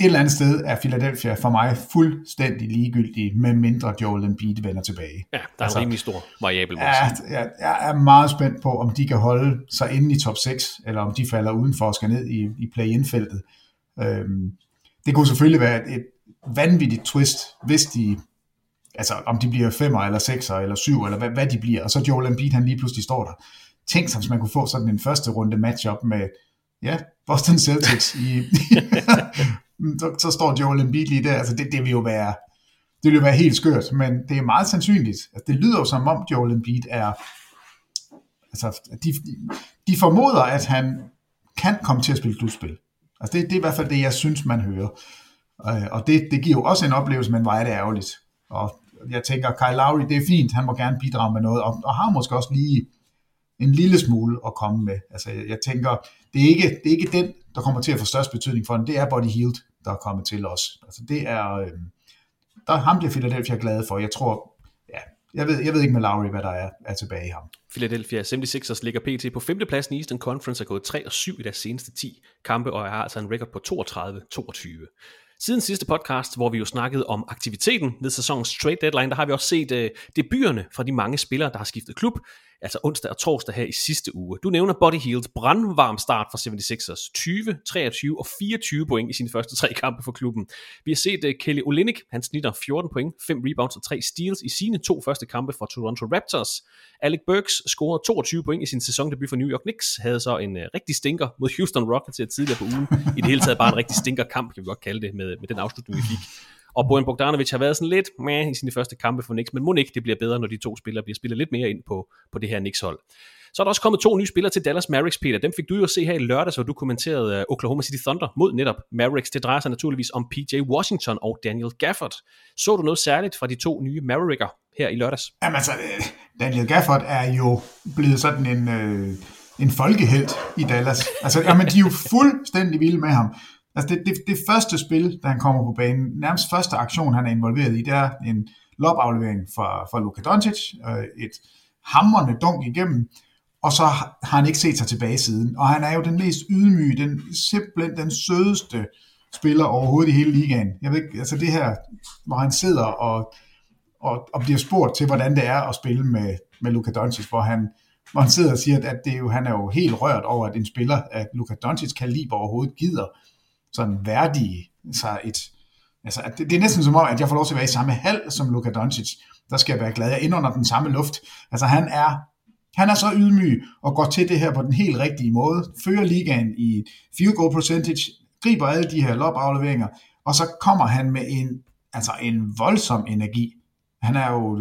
eller andet sted er Philadelphia for mig fuldstændig ligegyldig, med mindre Joel Embiid vender tilbage. Ja, der er altså en rimelig stor variabel. Jeg, jeg, jeg er meget spændt på, om de kan holde sig inde i top seks, eller om de falder udenfor og skal ned i, i play-in-feltet. Øhm, det kunne selvfølgelig være et, et vanvittigt twist, hvis de... Altså, om de bliver femmer, eller sekser, eller syver, eller hvad, hvad de bliver. Og så Joel Embiid, han lige pludselig står der. Tænk sig, hvis man kunne få sådan en første runde matchup med, ja, Boston Celtics. I, så, så står Joel Embiid lige der. Altså, det, det vil jo være, det vil jo være helt skørt, men det er meget sandsynligt. Altså, det lyder jo som om Joel Embiid er... Altså, de, de formoder, at han kan komme til at spille slutspil. Altså, det, det er i hvert fald det, jeg synes, man hører. Og det, det giver jo også en oplevelse, men hvor er det ærgerligt. Og jeg tænker, Kyle Lowry, det er fint, han må gerne bidrage med noget, og, og har måske også lige en lille smule at komme med. Altså, jeg, jeg tænker, det er, ikke, det er ikke den, der kommer til at få størst betydning for den, det er Buddy Hield, der er kommet til os. Altså, det er, øh, der, ham bliver Philadelphia glade for, jeg tror, ja, jeg ved, jeg ved ikke med Lowry, hvad der er, er tilbage i ham. Philadelphia seventy-sixers ligger P T på femte pladsen i Eastern Conference, er gået tre og syv i deres seneste ti kampe, og har altså en record på toogtredive toogtyve. Siden sidste podcast, hvor vi jo snakkede om aktiviteten ved sæsonens trade deadline, der har vi også set øh, debuerne fra de mange spillere, der har skiftet klub, altså onsdag og torsdag her i sidste uge. Du nævner Buddy Hield, brandvarm start for seventy-sixers, tyve, treogtyve og fireogtyve point i sine første tre kampe for klubben. Vi har set øh, Kelly Olynyk, han snitter fjorten point, fem rebounds og tre steals i sine to første kampe for Toronto Raptors. Alec Burks scorede toogtyve point i sin sæsondebut for New York Knicks, havde så en øh, rigtig stinker mod Houston Rockets her tidligere på ugen. I det hele taget bare en rigtig stinker kamp, kan vi godt kalde det, med, med den afslutning, vi fik. Og Bojan Bogdanovic har været sådan lidt meh i sine første kampe for Knicks, men mon ikke det bliver bedre, når de to spillere bliver spillet lidt mere ind på, på det her Knicks-hold. Så er der også kommet to nye spillere til Dallas Mavericks, Peter. Dem fik du jo at se her i lørdags, hvor du kommenterede Oklahoma City Thunder mod netop Mavericks. Det drejer sig naturligvis om P J Washington og Daniel Gafford. Så du noget særligt fra de to nye Mavericker her i lørdags? Jamen altså, Daniel Gafford er jo blevet sådan en, øh, en folkehelt i Dallas. Altså, jamen, de er jo fuldstændig vilde med ham. Altså, det, det, det første spil, da han kommer på banen, nærmest første aktion, han er involveret i, det er en lobaflevering fra, fra Luka Doncic, øh, et hamrende dunk igennem, og så har han ikke set sig tilbage siden. Og han er jo den mest ydmyge, den simpelthen den sødeste spiller overhovedet i hele ligaen. Jeg ved ikke, altså det her, hvor han sidder og, og, og bliver spurgt til, hvordan det er at spille med, med Luka Doncic, hvor han, hvor han sidder og siger, at det jo, han er jo helt rørt over, at en spiller af Luka Doncic kaliber overhovedet gider sådan værdige sig et... Altså, det, det er næsten som om, at jeg får lov til at være i samme hal som Luka Doncic. Der skal jeg være glad. Jeg er inde under den samme luft. Altså, han er, han er så ydmyg og går til det her på den helt rigtige måde. Fører ligaen i field goal percentage, griber alle de her lobafleveringer, og så kommer han med en, altså en voldsom energi. Han er jo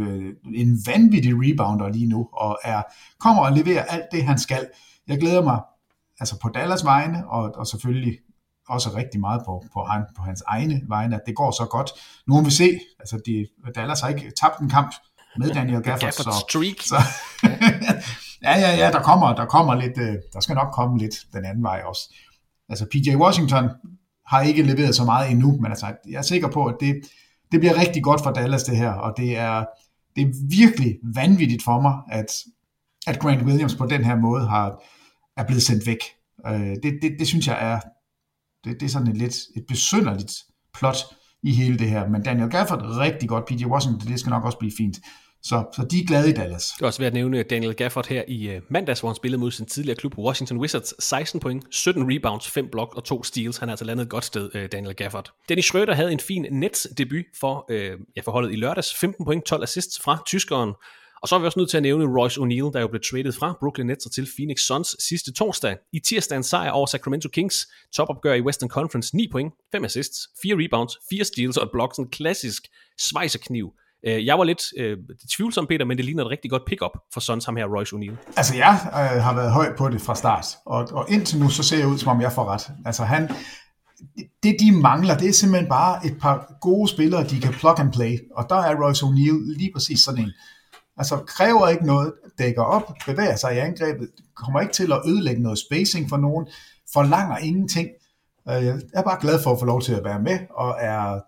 en vanvittig rebounder lige nu, og er, kommer og leverer alt det, han skal. Jeg glæder mig altså på Dallas vegne, og, og selvfølgelig også rigtig meget på, på, han, på hans egne vegne, at det går så godt. Nu vil vi se, altså de, Dallas har ikke tabt en kamp med Daniel Gafford. Gafford streak. Så, ja, ja, ja, der kommer, der kommer lidt, der skal nok komme lidt den anden vej også. Altså P J Washington har ikke leveret så meget endnu, men altså, jeg er sikker på, at det, det bliver rigtig godt for Dallas det her, og det er, det er virkelig vanvittigt for mig, at, at Grant Williams på den her måde har, er blevet sendt væk. Det, det, det synes jeg er Det, det er sådan et lidt et besynderligt plot i hele det her. Men Daniel Gafford, rigtig godt. P J Washington, det skal nok også blive fint. Så, så de er glade i Dallas. Det er også værd at nævne Daniel Gafford her i mandags, hvor han spillede mod sin tidligere klub Washington Wizards. seksten point, sytten rebounds, fem blok og to steals. Han er altså landet et godt sted, Daniel Gafford. Dennis Schröder havde en fin Nets-debut for, øh, ja, for holdet i lørdags. femten point, tolv assists fra tyskeren. Og så er vi også nødt til at nævne Royce O'Neal, der jo blev traded fra Brooklyn Nets til Phoenix Suns sidste torsdag. I tirsdagens sejr over Sacramento Kings, topopgør i Western Conference, ni point, fem assists, fire rebounds, fire steals og et blok, sådan klassisk svejserkniv. Jeg var lidt øh, tvivlsom, Peter, men det ligner et rigtig godt pick-up for Suns, ham her Royce O'Neal. Altså jeg øh, har været høj på det fra start, og, og indtil nu så ser jeg ud, som om jeg får ret. Altså han... Det de mangler, det er simpelthen bare et par gode spillere, de kan plug and play, og der er Royce O'Neal lige præcis sådan en. Altså kræver ikke noget, dækker op, bevæger sig i angrebet, kommer ikke til at ødelægge noget spacing for nogen, forlanger ingenting. Jeg er bare glad for at få lov til at være med, og er,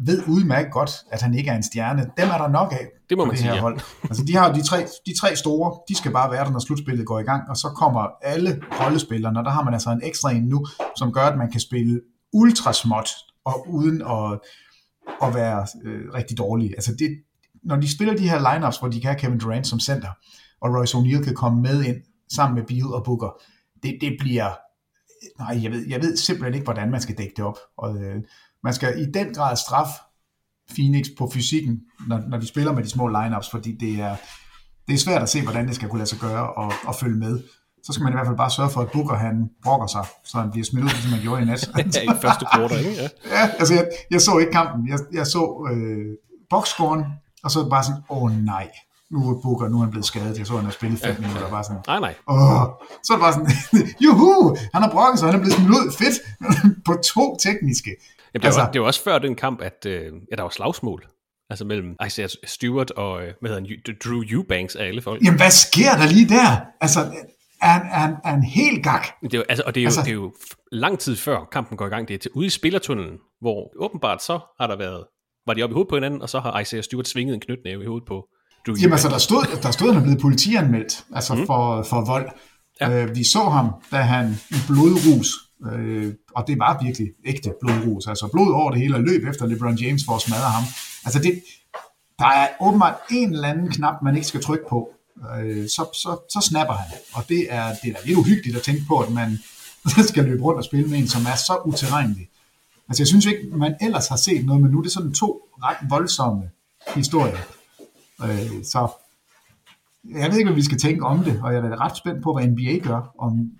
ved udmærket godt, at han ikke er en stjerne. Dem er der nok af. Det må man det sige, her ja. Hold. Altså de har de tre, de tre store, de skal bare være der, når slutspillet går i gang, og så kommer alle holdespillerne, og der har man altså en ekstra en nu, som gør, at man kan spille ultrasmåt, og uden at, at være øh, rigtig dårlig. Altså det når de spiller de her lineups, hvor de kan have Kevin Durant som center, og Royce O'Neal kan komme med ind sammen med Beal og Booker, det, det bliver... Nej, jeg ved, jeg ved simpelthen ikke, hvordan man skal dække det op. Og, øh, man skal i den grad straffe Phoenix på fysikken, når, når de spiller med de små lineups, fordi det er, det er svært at se, hvordan det skal kunne lade sig gøre og, og følge med. Så skal man i hvert fald bare sørge for, at Booker han brokker sig, så han bliver smidt ud, som han gjorde i nat. Ja, i første quarter, ikke? Ja. Ja, altså jeg, jeg så ikke kampen. Jeg, jeg så øh, boxscoren, og så bare sådan, åh oh, nej, nu er Booker, nu er han blevet skadet, jeg så, han har spillet fem minutter, og bare sådan, nej, nej. Åh, så er det bare sådan, juhu, han har brokket sig, han er blevet smidt ud, fedt, på to tekniske. Jamen, det, altså, var, det var også før den kamp, at øh, ja, der var slagsmål, altså mellem Isaiah Stewart og, hvad hedder han, Drew Eubanks af alle folk. Jamen, hvad sker der lige der? Altså, er han, er han, er han helt gak? Det er, altså, og det er, jo, altså, det er jo lang tid før kampen går i gang, det er til ude i spillertunnelen, hvor åbenbart så har der været, var de oppe i hovedet på hinanden, og så har Isaiah Stewart svinget en knytnæve i hovedet på Drew Eubanks. Jamen altså, der stod, der stod, han er blevet politianmeldt, altså mm. for, for vold. Ja. Øh, vi så ham, da han i blodrus, øh, og det var virkelig ægte blodrus, altså blod over det hele, og løb efter LeBron James for at smadre ham. Altså det, der er åbenbart en eller anden knap, man ikke skal trykke på, øh, så, så, så snapper han. Og det er, det er da lidt uhyggeligt at tænke på, at man skal løbe rundt og spille med en, som er så uterrenelig. Altså, jeg synes ikke, man ellers har set noget, men nu er det sådan to ret voldsomme historier. Øh, så jeg ved ikke, hvad vi skal tænke om det, og jeg er ret spændt på, hvad N B A gør, om,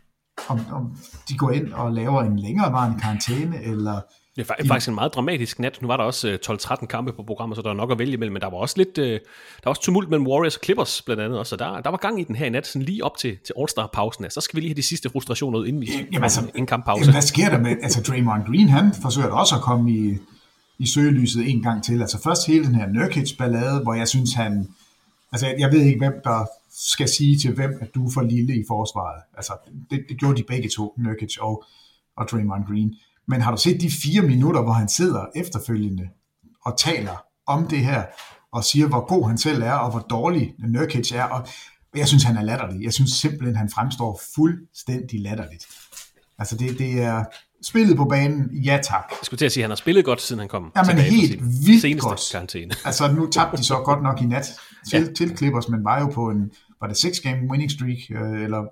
om, om de går ind og laver en længerevarende karantæne, eller Det er faktisk en meget dramatisk nat. Nu var der også tolv tretten kampe på programmet, så der var nok at vælge imellem, men der var også lidt der var også tumult mellem Warriors og Clippers blandt andet også, så der, der var gang i den her i nat, sådan lige op til, til All-Star-pausen. Så skal vi lige have de sidste frustrationer ud inden vi jamen, altså, en kamppause. Jamen, hvad sker der med, altså Draymond Green, han forsøger også at komme i, i søgelyset en gang til. Altså først hele den her Nurkic-ballade, hvor jeg synes han, altså jeg ved ikke, hvem der skal sige til hvem, at du er for lille i forsvaret. Altså det, det gjorde de begge to, Nurkic og, og Draymond Green. Men har du set de fire minutter, hvor han sidder efterfølgende og taler om det her, og siger, hvor god han selv er, og hvor dårlig Nurkic er, og jeg synes, han er latterlig. Jeg synes simpelthen, han fremstår fuldstændig latterligt. Altså, det, det er spillet på banen, ja tak. Jeg skulle til at sige, at han har spillet godt, siden han kom. Ja, men helt vildt godt. Karantæne. Altså, nu tabte de så godt nok i nat til, ja. til Clippers, men var jo på en, var det seks-game winning streak, øh, eller,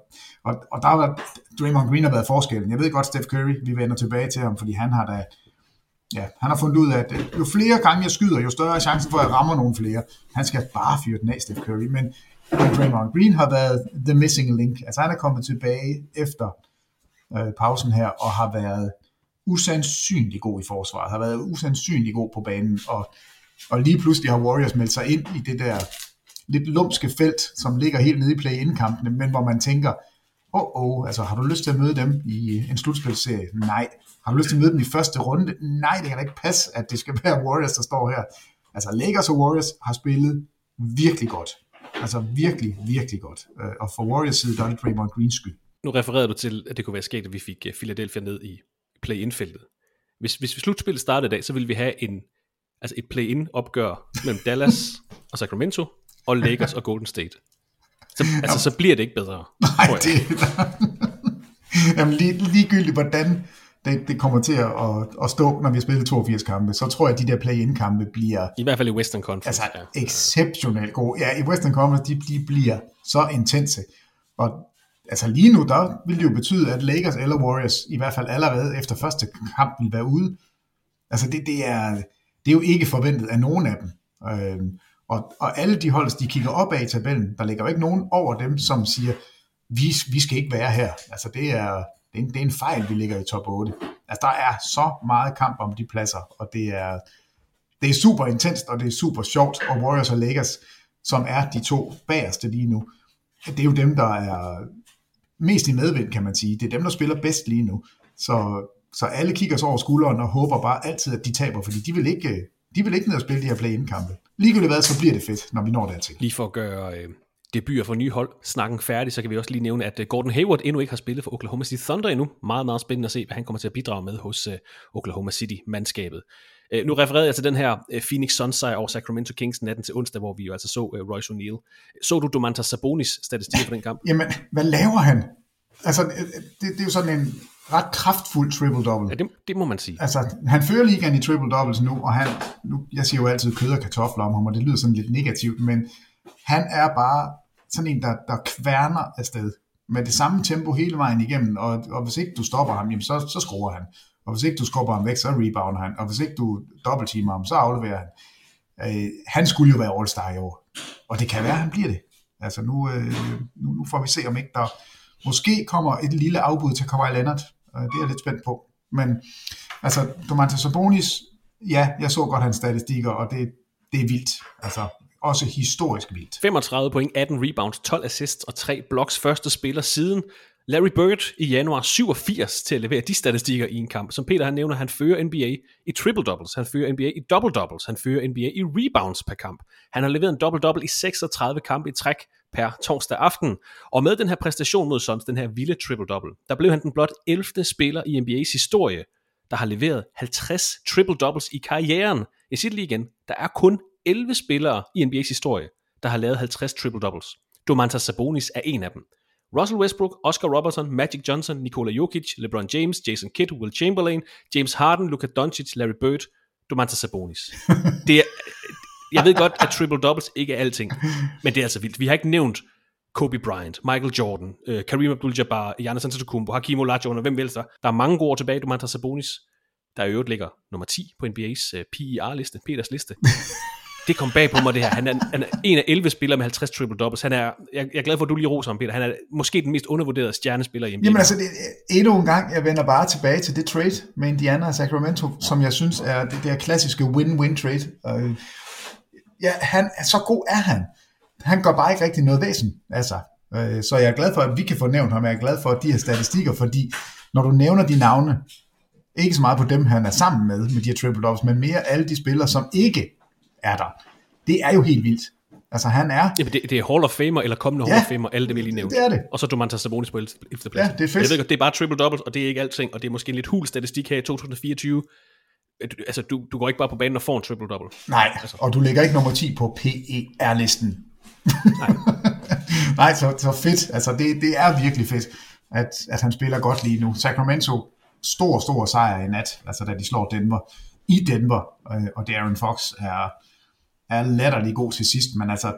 og, og der var Draymond Green har været forskellen. Jeg ved godt, Steph Curry, vi vender tilbage til ham, fordi han har da, ja, han har fundet ud af, at jo flere gange jeg skyder, jo større er chancen for, at jeg rammer nogle flere. Han skal bare fyre den af, Steph Curry, men Draymond Green har været the missing link. Altså han er kommet tilbage efter øh, pausen her, og har været usandsynlig god i forsvaret, har været usandsynlig god på banen, og, og lige pludselig har Warriors meldt sig ind i det der lidt lumske felt, som ligger helt nede i play-in-kampene, men hvor man tænker, åh, oh, oh, altså har du lyst til at møde dem i en slutspilsserie? Nej. Har du lyst til at møde dem i første runde? Nej, det kan da ikke passe, at det skal være Warriors, der står her. Altså Lakers og Warriors har spillet virkelig godt. Altså virkelig, virkelig godt. Og for Warriors side, der er det Draymond Greens skyld. Nu refererede du til, at det kunne være sket, at vi fik Philadelphia ned i play-in-feltet. Hvis, hvis slutspillet startede i dag, så ville vi have en, altså et play-in-opgør mellem Dallas og Sacramento, og Lakers og Golden State. Så, altså, så bliver det ikke bedre. Nej, det jamen, lige, ligegyldigt, hvordan det, det kommer til at, at stå, når vi har spillet toogfirs kampe, så tror jeg, at de der play-in-kampe bliver... I hvert fald i Western Conference. Altså, ja. Exceptionelt gode. Ja, i Western Conference, de, de bliver så intense. Og altså, lige nu, der vil det jo betyde, at Lakers eller Warriors, i hvert fald allerede efter første kamp, vil være ude. Altså, det, det, er, det er jo ikke forventet af nogen af dem. Øhm, Og, og alle de hold, de kigger op ad i tabellen, der ligger jo ikke nogen over dem, som siger, vi, vi skal ikke være her. Altså det er, det er, en, det er en fejl, vi ligger i top otte. Altså der er så meget kamp om de pladser, og det er, det er super intenst, og det er super sjovt, og Warriors og Lakers, som er de to bagerste lige nu, det er jo dem, der er mest i medvind, kan man sige. Det er dem, der spiller bedst lige nu. Så, så alle kigger sig over skulderen og håber bare altid, at de taber, fordi de vil ikke... De vil ikke ned og spille de her play-in-kampe. Ligegyldigt hvad, så bliver det fedt, når vi når der til. Lige for at gøre øh, debuter for nye hold snakken færdig, så kan vi også lige nævne, at Gordon Hayward endnu ikke har spillet for Oklahoma City Thunder endnu. Meget, meget spændende at se, hvad han kommer til at bidrage med hos øh, Oklahoma City-mandskabet. Øh, nu refererede jeg til den her øh, Phoenix Suns-sejr over Sacramento Kings natten til onsdag, hvor vi jo altså så øh, Royce O'Neal. Så du Domanta Sabonis statistik for den kamp? Jamen, hvad laver han? Altså, det, det er jo sådan en... ret kraftfuld triple-double. Ja, det, det må man sige. Altså, han fører ligaen i triple-doubles nu, og han, nu, jeg siger jo altid kød og kartofler om ham, og det lyder sådan lidt negativt, men han er bare sådan en, der, der kværner afsted med det samme tempo hele vejen igennem, og, og hvis ikke du stopper ham, jamen, så, så skruer han, og hvis ikke du skubber ham væk, så rebounder han, og hvis ikke du dobbeltteamer ham, så afleverer han. Øh, han skulle jo være All-Star i år, og det kan være, han bliver det. Altså, nu, øh, nu, nu får vi se, om ikke der måske kommer et lille afbud til Kawhi Leonard. Det er jeg lidt spændt på. Men altså, Domanta Sabonis, ja, jeg så godt hans statistikker, og det, det er vildt. Altså, også historisk vildt. femogtredive point, atten rebounds, tolv assists og tre blocks. Første spiller siden Larry Bird i januar syvogfirs til at levere de statistikker i en kamp. Som Peter han nævner, han fører N B A i triple-doubles, han fører N B A i double-doubles, han fører N B A i rebounds per kamp. Han har leveret en double-double i seksogtredive kampe i træk per torsdag aften. Og med den her præstation mod Suns, den her vilde triple-double, der blev han den blot ellevte spiller i N B A's historie, der har leveret halvtreds triple-doubles i karrieren. Jeg siger det lige igen, der er kun elleve spillere i N B A's historie, der har lavet halvtreds triple-doubles. Domanta Sabonis er en af dem. Russell Westbrook, Oscar Robertson, Magic Johnson, Nikola Jokic, LeBron James, Jason Kidd, Will Chamberlain, James Harden, Luka Doncic, Larry Bird, Domanta Sabonis. Det er, jeg ved godt, at triple-doubles ikke er alting, men det er altså vildt. Vi har ikke nævnt Kobe Bryant, Michael Jordan, øh, Kareem Abdul-Jabbar, Giannis Antetokounmpo, Hakeem Olajuwon og hvem vel der. Der er mange gode år tilbage i Domanta Sabonis, der i øvrigt ligger nummer ti på N B A's øh, P I R-liste, Peters liste. det kom bag på mig det her. Han er, han er en af elleve spillere med halvtreds triple-doubles. Han er, jeg, jeg er glad for, at du lige roser ham, Peter. Han er måske den mest undervurderede stjernespiller i N B A. Jamen altså, det, endnu en gang, jeg vender bare tilbage til det trade med Indiana og Sacramento, som jeg synes er det der klassiske win-win trade. Og, ja, han, så god er han. Han gør bare ikke rigtig noget væsen af sig. Så jeg er glad for, at vi kan få nævnt ham. Jeg er glad for de her statistikker, fordi når du nævner de navne, ikke så meget på dem, han er sammen med, med de her triple-doubles, men mere alle de spillere, som ikke er der. Det er jo helt vildt. Altså han er... Ja, det, det er Hall of Famer, eller kommende ja, Hall of Famer, alle det vil lige nævne. Det er det. Og så Domanta Sabonis på efterpladsen. Ja, det er fedt. Jeg ved godt, det er bare triple-doubles, og det er ikke alting, og det er måske en lidt hul statistik her i to tusind fireogtyve. Altså du, du går ikke bare på banen og får en triple-double. Nej, altså, og du ligger ikke nummer ti på P E R-listen. Nej. Nej, så, så fedt. Altså det, det er virkelig fedt, at, at han spiller godt lige nu. Sacramento, stor, stor sejr i nat, altså da de slår Denver i Denver, øh, og De'Aaron Fox er, er latterlig god til sidst, men altså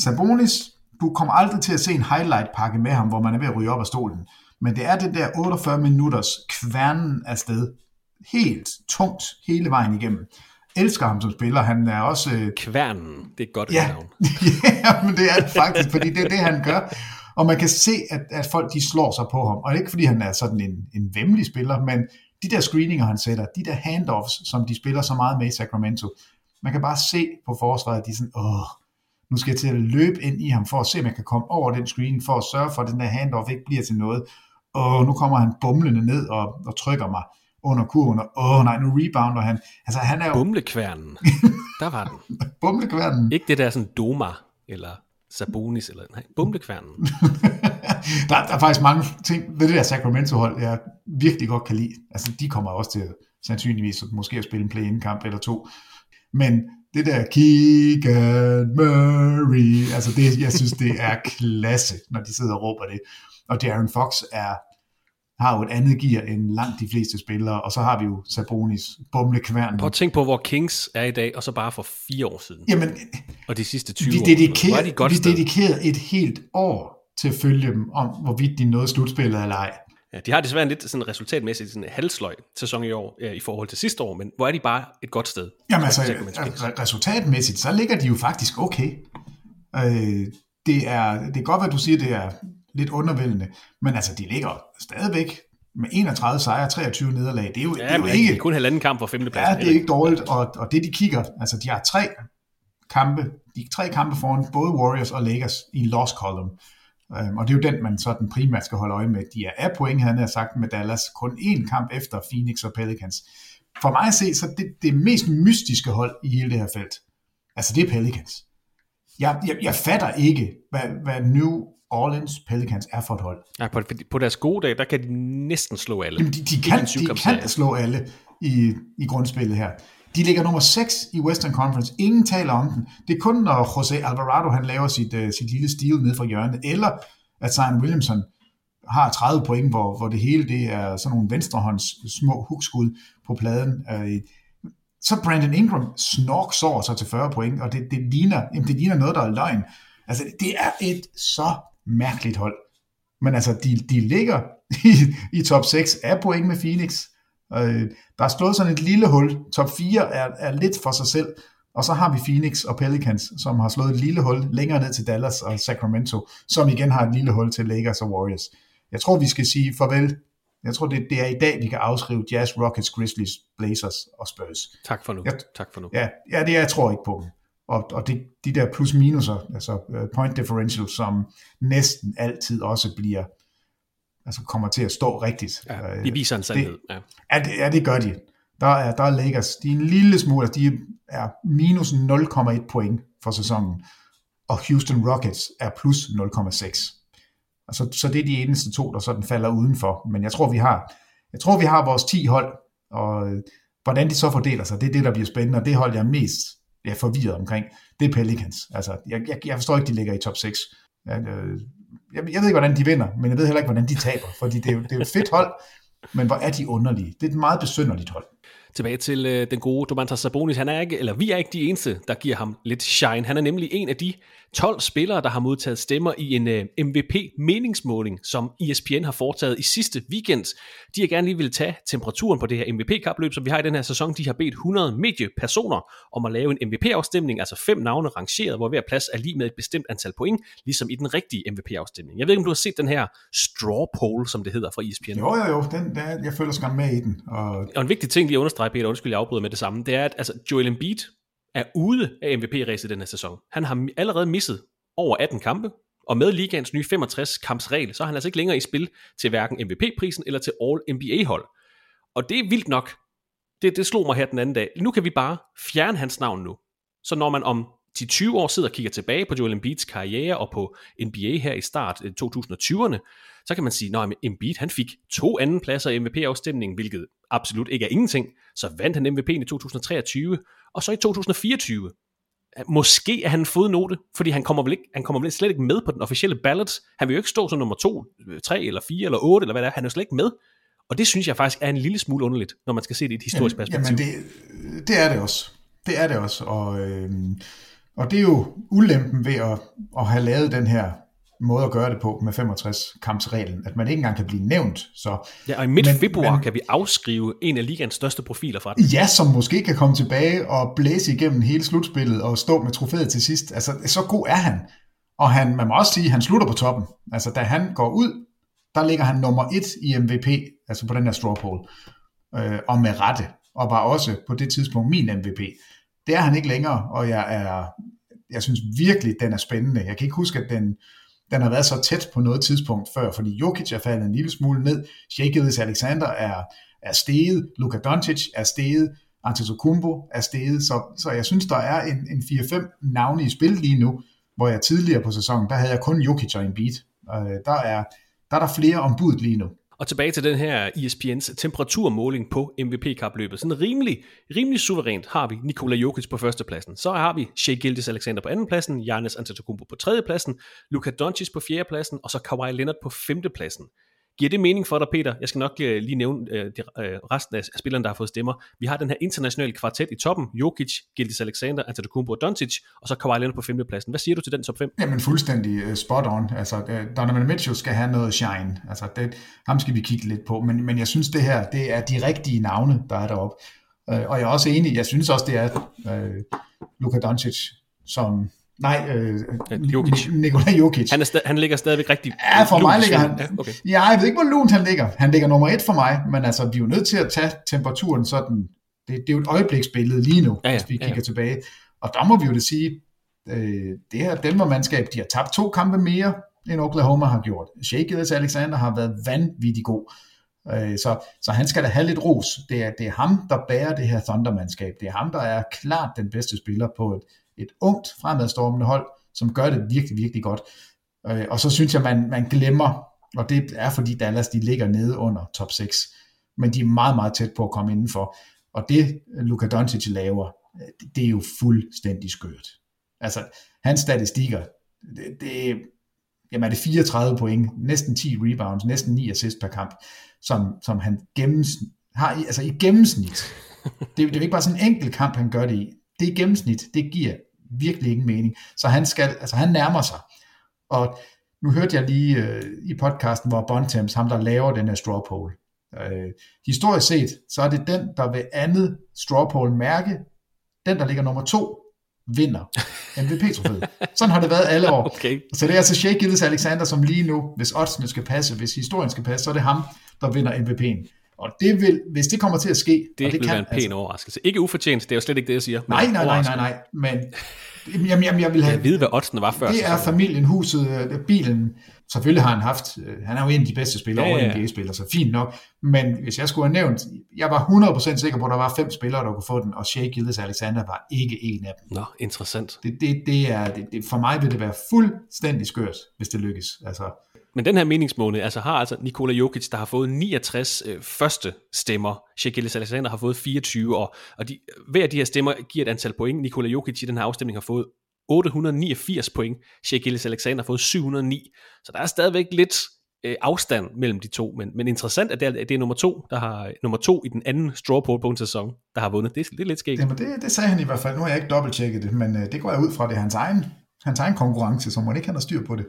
Sabonis, du kommer aldrig til at se en highlight-pakke med ham, hvor man er ved at ryge op af stolen, men det er det der otteogfyrre minutters kværnen afsted, helt tungt hele vejen igennem. Elsker ham som spiller, han er også... Øh... Kværnen, det er godt et ja. navn. Ja, men det er det faktisk, fordi det er det, han gør. Og man kan se, at, at folk de slår sig på ham. Og ikke fordi han er sådan en, en vemmelig spiller, men de der screeninger, han sætter, de der handoffs, som de spiller så meget med i Sacramento, man kan bare se på forsvaret, at de er sådan, åh, nu skal jeg til at løbe ind i ham, for at se, om jeg kan komme over den screen, for at sørge for, at den der handoff ikke bliver til noget. Åh, nu kommer han bumlende ned og, og trykker mig under kurven, og åh nej, nu rebounder han. Altså, han er jo... Bumlekværnen, der var den. Bumlekværnen. Ikke det der sådan Doma, eller... Sabonis eller nej, bumlekværnen. der, der er faktisk mange ting ved det der Sacramento-hold, jeg virkelig godt kan lide. Altså, de kommer også til sandsynligvis måske at spille en play-in-kamp eller to. Men det der Keegan Murray, altså det, jeg synes, det er klasse, når de sidder og råber det. Og De'Aaron Fox er, har jo et andet gear end langt de fleste spillere, og så har vi jo Sabonis, bumlekværnen. Prøv at tænk på, hvor Kings er i dag, og så bare for fire år siden. Jamen, og de sidste tyve vi dediker, år. De godt vi dedikerede et helt år til at følge dem om, hvorvidt de nåede slutspillet eller ej. Ja, de har desværre en lidt sådan resultatmæssigt sådan halsløj sæson i år ja, i forhold til sidste år, men hvor er de bare et godt sted? Jamen altså, re- resultatmæssigt, så ligger de jo faktisk okay. Øh, det, er, det er godt, hvad du siger, det er... lidt undervældende, men altså de ligger stadigvæk med enogtredive sejre, treogtyve nederlag. Det er jo, ja, det er jo ikke... Det er kun halvanden kamp for femtepladsen. Ja, det er ikke dårligt, og, og det de kigger, altså de har tre kampe, de tre kampe foran både Warriors og Lakers i loss column, um, og det er jo den, man sådan primært skal holde øje med. De er af point, havde jeg sagt, med Dallas, kun én kamp efter Phoenix og Pelicans. For mig at se, så det, det mest mystiske hold i hele det her felt, altså det er Pelicans. Jeg, jeg, jeg fatter ikke, hvad, hvad nu Orleans Pelicans er for et hold. Ja, på, på deres gode dag, der kan de næsten slå alle. Jamen, de, de kan, de kan slå alle i, i grundspillet her. De ligger nummer seks i Western Conference. Ingen taler om den. Det er kun, når José Alvarado han laver sit, uh, sit lille stil ned fra hjørnet, eller at Zion Williamson har tredive point, hvor, hvor det hele det er sådan nogle venstrehånds små hookskud på pladen. Uh, så Brandon Ingram snorksår sig til fyrre point, og det, det, ligner, jamen, det ligner noget, der er løgn. Altså, det er et så mærkeligt hold. Men altså, de, de ligger i, i top seks af point med Phoenix. Øh, der er slået sådan et lille hul. Top fire er, er lidt for sig selv. Og så har vi Phoenix og Pelicans, som har slået et lille hul længere ned til Dallas og Sacramento, som igen har et lille hul til Lakers og Warriors. Jeg tror, vi skal sige farvel. Jeg tror, det, det er i dag, vi kan afskrive Jazz, Rockets, Grizzlies, Blazers og Spurs. Tak for nu. Jeg, tak for nu. Ja, ja, det jeg tror ikke på. Og, og de, de der plus-minuser, altså point differential, som næsten altid også bliver, altså kommer til at stå rigtigt. Ja, de viser en sandhed. Ja. Ja, det, ja, det gør de. Der er, der er Lakers, de er en lille smule, de er minus nul komma et point for sæsonen, og Houston Rockets er plus nul komma seks. Altså, så det er de eneste to, der sådan falder udenfor. Men jeg tror, vi har, jeg tror, vi har vores ti hold, og hvordan de så fordeler sig, det er det, der bliver spændende, og det holder jeg mest jeg er forvirret omkring, det er Pelicans. Altså, jeg, jeg, jeg forstår ikke, de ligger i top seks. Jeg, øh, jeg, jeg ved ikke, hvordan de vinder, men jeg ved heller ikke, hvordan de taber, fordi det er jo, det er jo et fedt hold, men hvor er de underlige. Det er et meget besynderligt hold. Tilbage til øh, den gode Domanta Sabonis. Han er ikke, eller vi er ikke de eneste, der giver ham lidt shine. Han er nemlig en af de tolv spillere, der har modtaget stemmer i en øh, M V P-meningsmåling, som E S P N har foretaget i sidste weekend. De har gerne lige vil tage temperaturen på det her M V P-kapløb, som vi har i den her sæson. De har bedt hundrede mediepersoner om at lave en M V P-afstemning, altså fem navne rangeret, hvor hver plads er lige med et bestemt antal point, ligesom i den rigtige M V P-afstemning. Jeg ved ikke, om du har set den her straw poll, som det hedder fra E S P N. Jo, jo, jo. Den, der, jeg føler skam med i den. Og... og en vigtig ting, lige at understrege, Peter, undskyld, jeg afbryder med det samme, det er, at altså, Joel Embiid er ude af M V P-ræset den her sæson. Han har allerede misset over atten kampe, og med ligaens nye femogtres-kampsregel, så er han altså ikke længere i spil til hverken M V P-prisen eller til All-N B A-hold. Og det er vildt nok. Det, det slog mig her den anden dag. Nu kan vi bare fjerne hans navn nu. Så når man om ti til tyve år sidder og kigger tilbage på Joel Embiids karriere og på N B A her i start tyve tyverne, så kan man sige, at Embiid han fik to anden pladser i M V P-afstemningen, hvilket absolut ikke er ingenting. Så vandt han M V P'en i tyve treogtyve, og så i tyve fireogtyve. Måske er han en fodnote, fordi han kommer, vel ikke, han kommer vel slet ikke med på den officielle ballot. Han vil jo ikke stå som nummer to, tre, eller fire, eller otte, eller hvad det er. Han er jo slet ikke med. Og det synes jeg faktisk er en lille smule underligt, når man skal se det i et historisk jamen, perspektiv. Jamen, det, det er det også. Det er det også, og... Øh... Og det er jo ulempen ved at, at have lavet den her måde at gøre det på med femogtres-kampsreglen, at man ikke engang kan blive nævnt. Så, ja, og i midt men, februar men, kan vi afskrive en af ligaens største profiler fra den. Ja, som måske kan komme tilbage og blæse igennem hele slutspillet og stå med trofæet til sidst. Altså, så god er han. Og han, man må også sige, at han slutter på toppen. Altså, da han går ud, der ligger han nummer et i M V P, altså på den her straw poll, øh, og med rette, og var også på det tidspunkt min M V P. Det er han ikke længere, og jeg, er, jeg synes virkelig, den er spændende. Jeg kan ikke huske, at den, den har været så tæt på noget tidspunkt før, fordi Jokic er faldet en lille smule ned, Shai Gilgeous-Alexander er, er steget, Luka Doncic er steget, Antetokounmpo er steget, så, så jeg synes, der er en, en fire fem navne i spil lige nu, hvor jeg tidligere på sæsonen, der havde jeg kun Jokic og Embiid. Der er der, er der flere ombud lige nu. Og tilbage til den her E S P N's temperaturmåling på M V P-kapløbet. Sådan rimelig, rimelig suverænt har vi Nikola Jokic på førstepladsen. Så har vi Shai Gilgeous-Alexander på andenpladsen, Giannis Antetokounmpo på tredjepladsen, Luka Doncic på fjerdepladsen, og så Kawhi Leonard på femtepladsen. Giver det mening for dig, Peter? Jeg skal nok lige nævne øh, de, øh, resten af spillerne, der har fået stemmer. Vi har den her internationale kvartet i toppen. Jokic, Gilgeous-Alexander, Antetokounmpo og Doncic, og så Kawhi Leonard på femtepladsen. Hvad siger du til den top fem? Jamen fuldstændig uh, spot on. Altså, uh, Donovan Mitchell skal have noget shine. Altså, det, ham skal vi kigge lidt på. Men, men jeg synes, det her det er de rigtige navne, der er deroppe. Uh, og jeg er også enig. Jeg synes også, det er uh, Luka Doncic, som... Nej, øh, Jokic. Nikola Jokic. Han, er sta- han ligger stadigvæk rigtig... Ja, for mig ligger han... Ja, okay. Ja, jeg ved ikke, hvor lunt han ligger. Han ligger nummer et for mig, men altså, vi er jo nødt til at tage temperaturen sådan... Det, det er jo et øjebliksbillede lige nu, ja, ja, hvis vi kigger ja, ja. tilbage. Og der må vi jo det sige, øh, det her Denver-mandskab, de har tabt to kampe mere, end Oklahoma har gjort. Shai Gilgeous-Alexander har været vanvittig god. Øh, så, så han skal da have lidt ros. Det er, det er ham, der bærer det her Thunder-mandskab. Det er ham, der er klart den bedste spiller på et... et ungt fremadstormende hold, som gør det virkelig, virkelig godt. Øh, og så synes jeg, man, man glemmer, og det er fordi Dallas, de ligger nede under top seks, men de er meget, meget tæt på at komme indenfor. Og det Luka Doncic laver, det er jo fuldstændig skørt. Altså, hans statistikker, det, det, jamen er det fireogtredive point, næsten ti rebounds, næsten ni assists per kamp, som, som han gennemsnit, har i, altså i gennemsnit. Det, det er jo ikke bare sådan en enkelt kamp, han gør det i. Det er gennemsnit, det giver virkelig ingen mening. Så han skal, altså han nærmer sig. Og nu hørte jeg lige øh, i podcasten, hvor Bontemps, ham der laver den her straw poll. Øh, historisk set, så er det den, der ved andet straw poll mærke, den der ligger nummer to, vinder M V P-trofæet. Sådan har det været alle år. Okay. Så det er altså Shai Gilgeous-Alexander, som lige nu, hvis oddsene skal passe, hvis historien skal passe, så er det ham, der vinder M V P'en. Og det vil, hvis det kommer til at ske... Det, og det vil kan, være en pæn altså, overraskelse. Ikke ufortjent, det er jo slet ikke det, jeg siger. Nej, nej, nej, nej, nej. Men jamen, jamen, jeg vil have... Jeg ved, hvad oddsene var før. Det er familien, huset, bilen. Selvfølgelig har han haft... Han er jo en af de bedste spillere, ja, over ja. N B A-spillere, så fint nok. Men hvis jeg skulle have nævnt... Jeg var hundrede procent sikker på, at der var fem spillere, der kunne få den, og Shai Gilgeous-Alexander var ikke en af dem. Nå, interessant. Det, det, det er, det, det, for mig vil det være fuldstændig skørt, hvis det lykkes. Altså... Men den her meningsmåling altså har altså Nikola Jokic, der har fået niogtres øh, første stemmer. Shai Gilgeous-Alexander har fået fireogtyve, og, og de, hver af de her stemmer giver et antal point. Nikola Jokic i den her afstemning har fået otte hundrede niogfirs point. Shai Gilgeous-Alexander har fået syv hundrede og ni. Så der er stadigvæk lidt øh, afstand mellem de to, men, men interessant, at det er, at det er nummer to, der har nummer to i den anden straw poll på en sæson, der har vundet. Det er, det er lidt skægt. Jamen det, det sagde han i hvert fald. Nu har jeg ikke dobbelttjekket det, men øh, det går jeg ud fra, det er hans egen, hans egen konkurrence, så man ikke kan have styr på det.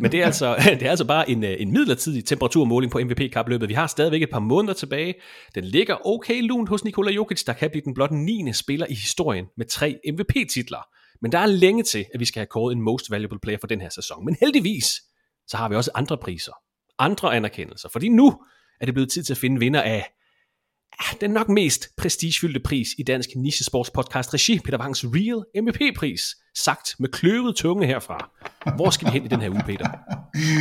Men det er altså, det er altså bare en, en midlertidig temperaturmåling på M V P-kapløbet. Vi har stadigvæk et par måneder tilbage. Den ligger okay lunt hos Nikola Jokic, der kan blive den blot niende spiller i historien med tre M V P-titler. Men der er længe til, at vi skal have kåret en most valuable player for den her sæson. Men heldigvis, så har vi også andre priser, andre anerkendelser. Fordi nu er det blevet tid til at finde vinder af den nok mest prestigefyldte pris i dansk nichesportspodcast regi, Peter Wangs Real M V P-pris, sagt med kløvet tunge herfra. Hvor skal vi hen i den her uge, Peter?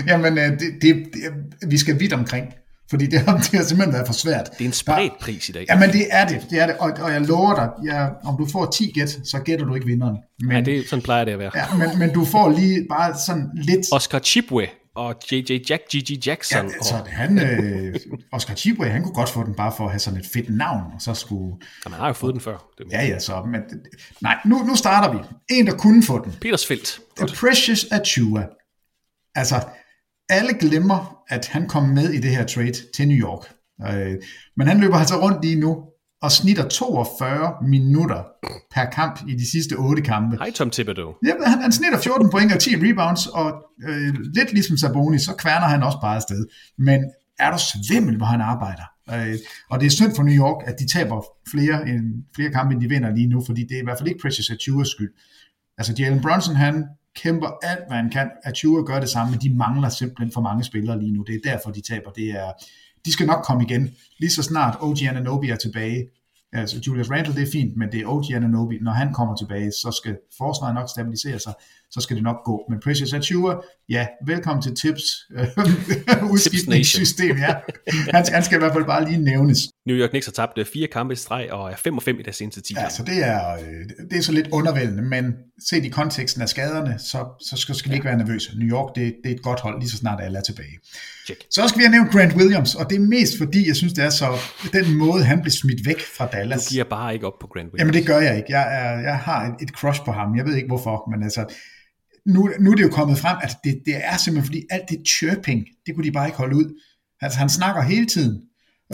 Jamen, det, det, det, vi skal vidt omkring, fordi det har, det har simpelthen været for svært. Det er en spredt pris i dag. Jamen, det er det, det, er det. Og, og jeg lover dig, jeg, om du får ti gæt, så gætter du ikke vinderen. Men, ja, det, sådan plejer det at være. Ja, men, men du får lige bare sådan lidt... Oscar Chibwe. Og J J Jack, G G Jackson. Ja, altså, og... han, øh, Oscar Tshiebwe, han kunne godt få den bare for at have sådan et fedt navn, og så skulle... Ja, man har jo fået den før. Det ja, ja, så... Men, nej, nu, nu starter vi. En, der kunne få den. Peters Felt. The Precious Achiuwa. Altså, alle glemmer, at han kom med i det her trade til New York. Øh, men han løber altså rundt lige nu, og snitter toogfyrre minutter per kamp i de sidste otte kampe. Hej Tom Thibodeau. Ja, han, han snitter fjorten point og ti rebounds, og øh, lidt ligesom Sabonis, så kværner han også bare afsted. Men er der svimmel, hvor han arbejder? Øh, og det er synd for New York, at de taber flere, end, flere kampe, end de vinder lige nu, fordi det er i hvert fald ikke Precious Achiuwas skyld. Altså Jalen Brunson, han kæmper alt, hvad han kan. Achiuwa gør det samme, men de mangler simpelthen for mange spillere lige nu. Det er derfor, de taber. Det er... De skal nok komme igen. Lige så snart O G Anunoby er tilbage, altså Julius Randle, det er fint, men det er O G Anunoby, når han kommer tilbage, så skal forsvaret nok stabilisere sig, så skal det nok gå. Men Precious Achiuwa, ja, velkommen til Tips, udskiftningssystem, ja. Han, han skal i hvert fald bare lige nævnes. New York Knicks har tabt fire kampe i streg, og er fem og fem i deres seneste ti. Ja, så det er, det er så lidt undervældende, men set i konteksten af skaderne, så, så skal, skal vi ikke være nervøse. New York, det, det er et godt hold, lige så snart alle er tilbage. Check. Så skal vi have nævnt Grant Williams, og det er mest fordi, jeg synes, det er så den måde, han blev smidt væk fra Dallas. Du giver bare ikke op på Grant Williams. Jamen det gør jeg ikke. Jeg, er, jeg har et, et crush på ham, jeg ved ikke hvorfor, men altså... Nu, nu er det jo kommet frem, at det, det er simpelthen fordi alt det chirping, det kunne de bare ikke holde ud. Altså han snakker hele tiden,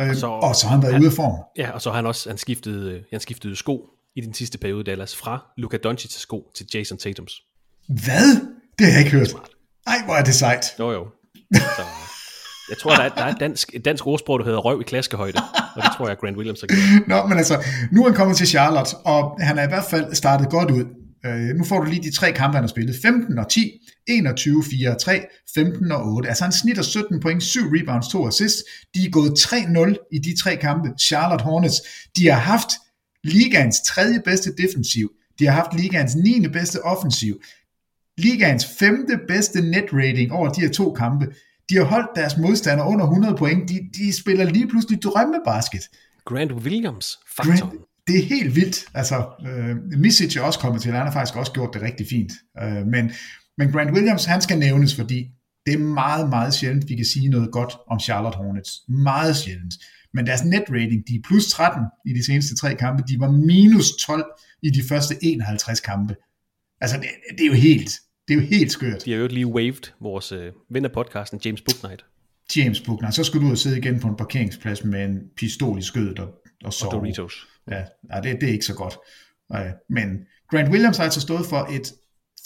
øh, og, så, og så har han været han, ude af form. Ja, og så har han også han skiftede, han skiftede sko i den sidste periode i Dallas, fra Luka Doncic's sko til Jason Tatums. Hvad? Det har jeg ikke hørt. Ej, hvor er det sejt. Jo jo. Så, jeg tror, der er, der er et dansk, et dansk ordsprog, der hedder røv i klaskehøjde, og det tror jeg, Grant Williams har gjort. Nå, men altså, nu er han kommet til Charlotte, og han er i hvert fald startet godt ud. Øh, nu får du lige de tre kampe, han har spillet. femten og ti, enogtyve, fire og tre, femten og otte. Altså han snitter sytten point, syv rebounds, to assists. De er gået tre nul i de tre kampe. Charlotte Hornets, de har haft ligaens tredje bedste defensiv. De har haft ligaens niende bedste offensiv. Ligaens femte bedste net rating over de her to kampe. De har holdt deres modstandere under hundrede point. De, de spiller lige pludselig drømmebasket. Grant Williams-faktoren. Det er helt vildt. Altså, øh, Misic er også kommet til, han har faktisk også gjort det rigtig fint. Øh, men, men Grant Williams, han skal nævnes, fordi det er meget, meget sjældent, vi kan sige noget godt om Charlotte Hornets. Meget sjældent. Men deres net rating, de er plus tretten i de seneste tre kampe, de var minus tolv i de første enoghalvtreds kampe. Altså, det, det er jo helt, det er jo helt skørt. De har jo lige waved vores øh, ven af podcasten, James Bouknight. James Bouknight. Så skulle du ud og sidde igen på en parkeringsplads med en pistol i skødet og, og sove. Og Doritos. Ja, nej, det, det er ikke så godt. Men Grant Williams har altså stået for et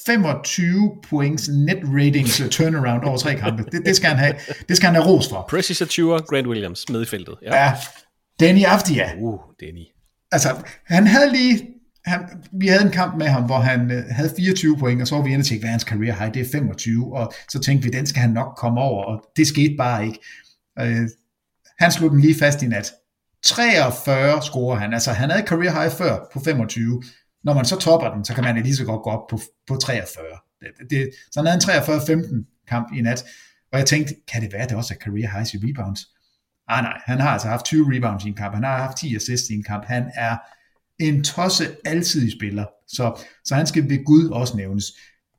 femogtyve points net ratings turnaround over tre kampe. Det, det skal han have. Det skal han have ros for. Precious Achiuwa, Grant Williams med i feltet. Ja. Ja, Danny Avdija. Uh, Danny. Altså, han havde lige... Han, vi havde en kamp med ham, hvor han øh, havde fireogtyve point, og så var vi inde og tænkte, hvad er hans career high? Det er femogtyve, og så tænkte vi, den skal han nok komme over, og det skete bare ikke. Øh, han slog den lige fast i nat. treogfyrre scorer han. Altså, han havde career high før på femogtyve. Når man så topper den, så kan man lige så godt gå op på, på treogfyrre. Det, det, så han havde en treogfyrre femten kamp i nat, og jeg tænkte, kan det være, det også er career highs i rebounds? Ah nej, han har altså haft tyve rebounds i en kamp, han har haft ti assists i en kamp, han er en tosse altid spiller, så, så han skal ved Gud også nævnes.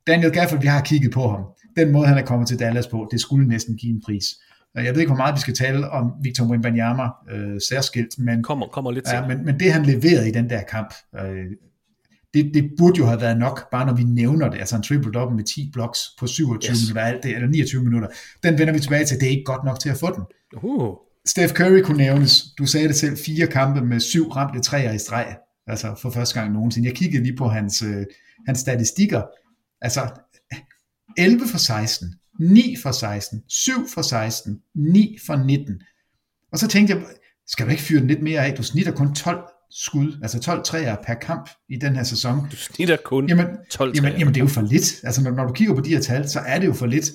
Daniel Gafford, vi har kigget på ham. Den måde, han er kommet til Dallas på, det skulle næsten give en pris. Jeg ved ikke, hvor meget vi skal tale om Victor Wembanyama øh, særskilt, men, kommer, kommer lidt til. Ja, men, men det han leverede i den der kamp, øh, det, det burde jo have været nok, bare når vi nævner det, altså en triple-double med ti blocks på syvogtyve yes. minutter, alt det, eller niogtyve minutter, den vender vi tilbage til, det er ikke godt nok til at få den. Uh. Steph Curry kunne nævnes, du sagde det selv, fire kampe med syv ramte treer i streg, altså for første gang nogensinde. Jeg kiggede lige på hans, øh, hans statistikker, altså elleve for seksten, ni for seksten, syv for seksten, ni for nitten, og så tænkte jeg, skal du ikke fyre den lidt mere af, du snitter kun tolv skud, altså tolv treer per kamp i den her sæson. Du snitter kun jamen, tolv treer. Jamen, jamen det er jo for lidt, altså når, når du kigger på de her tal, så er det jo for lidt,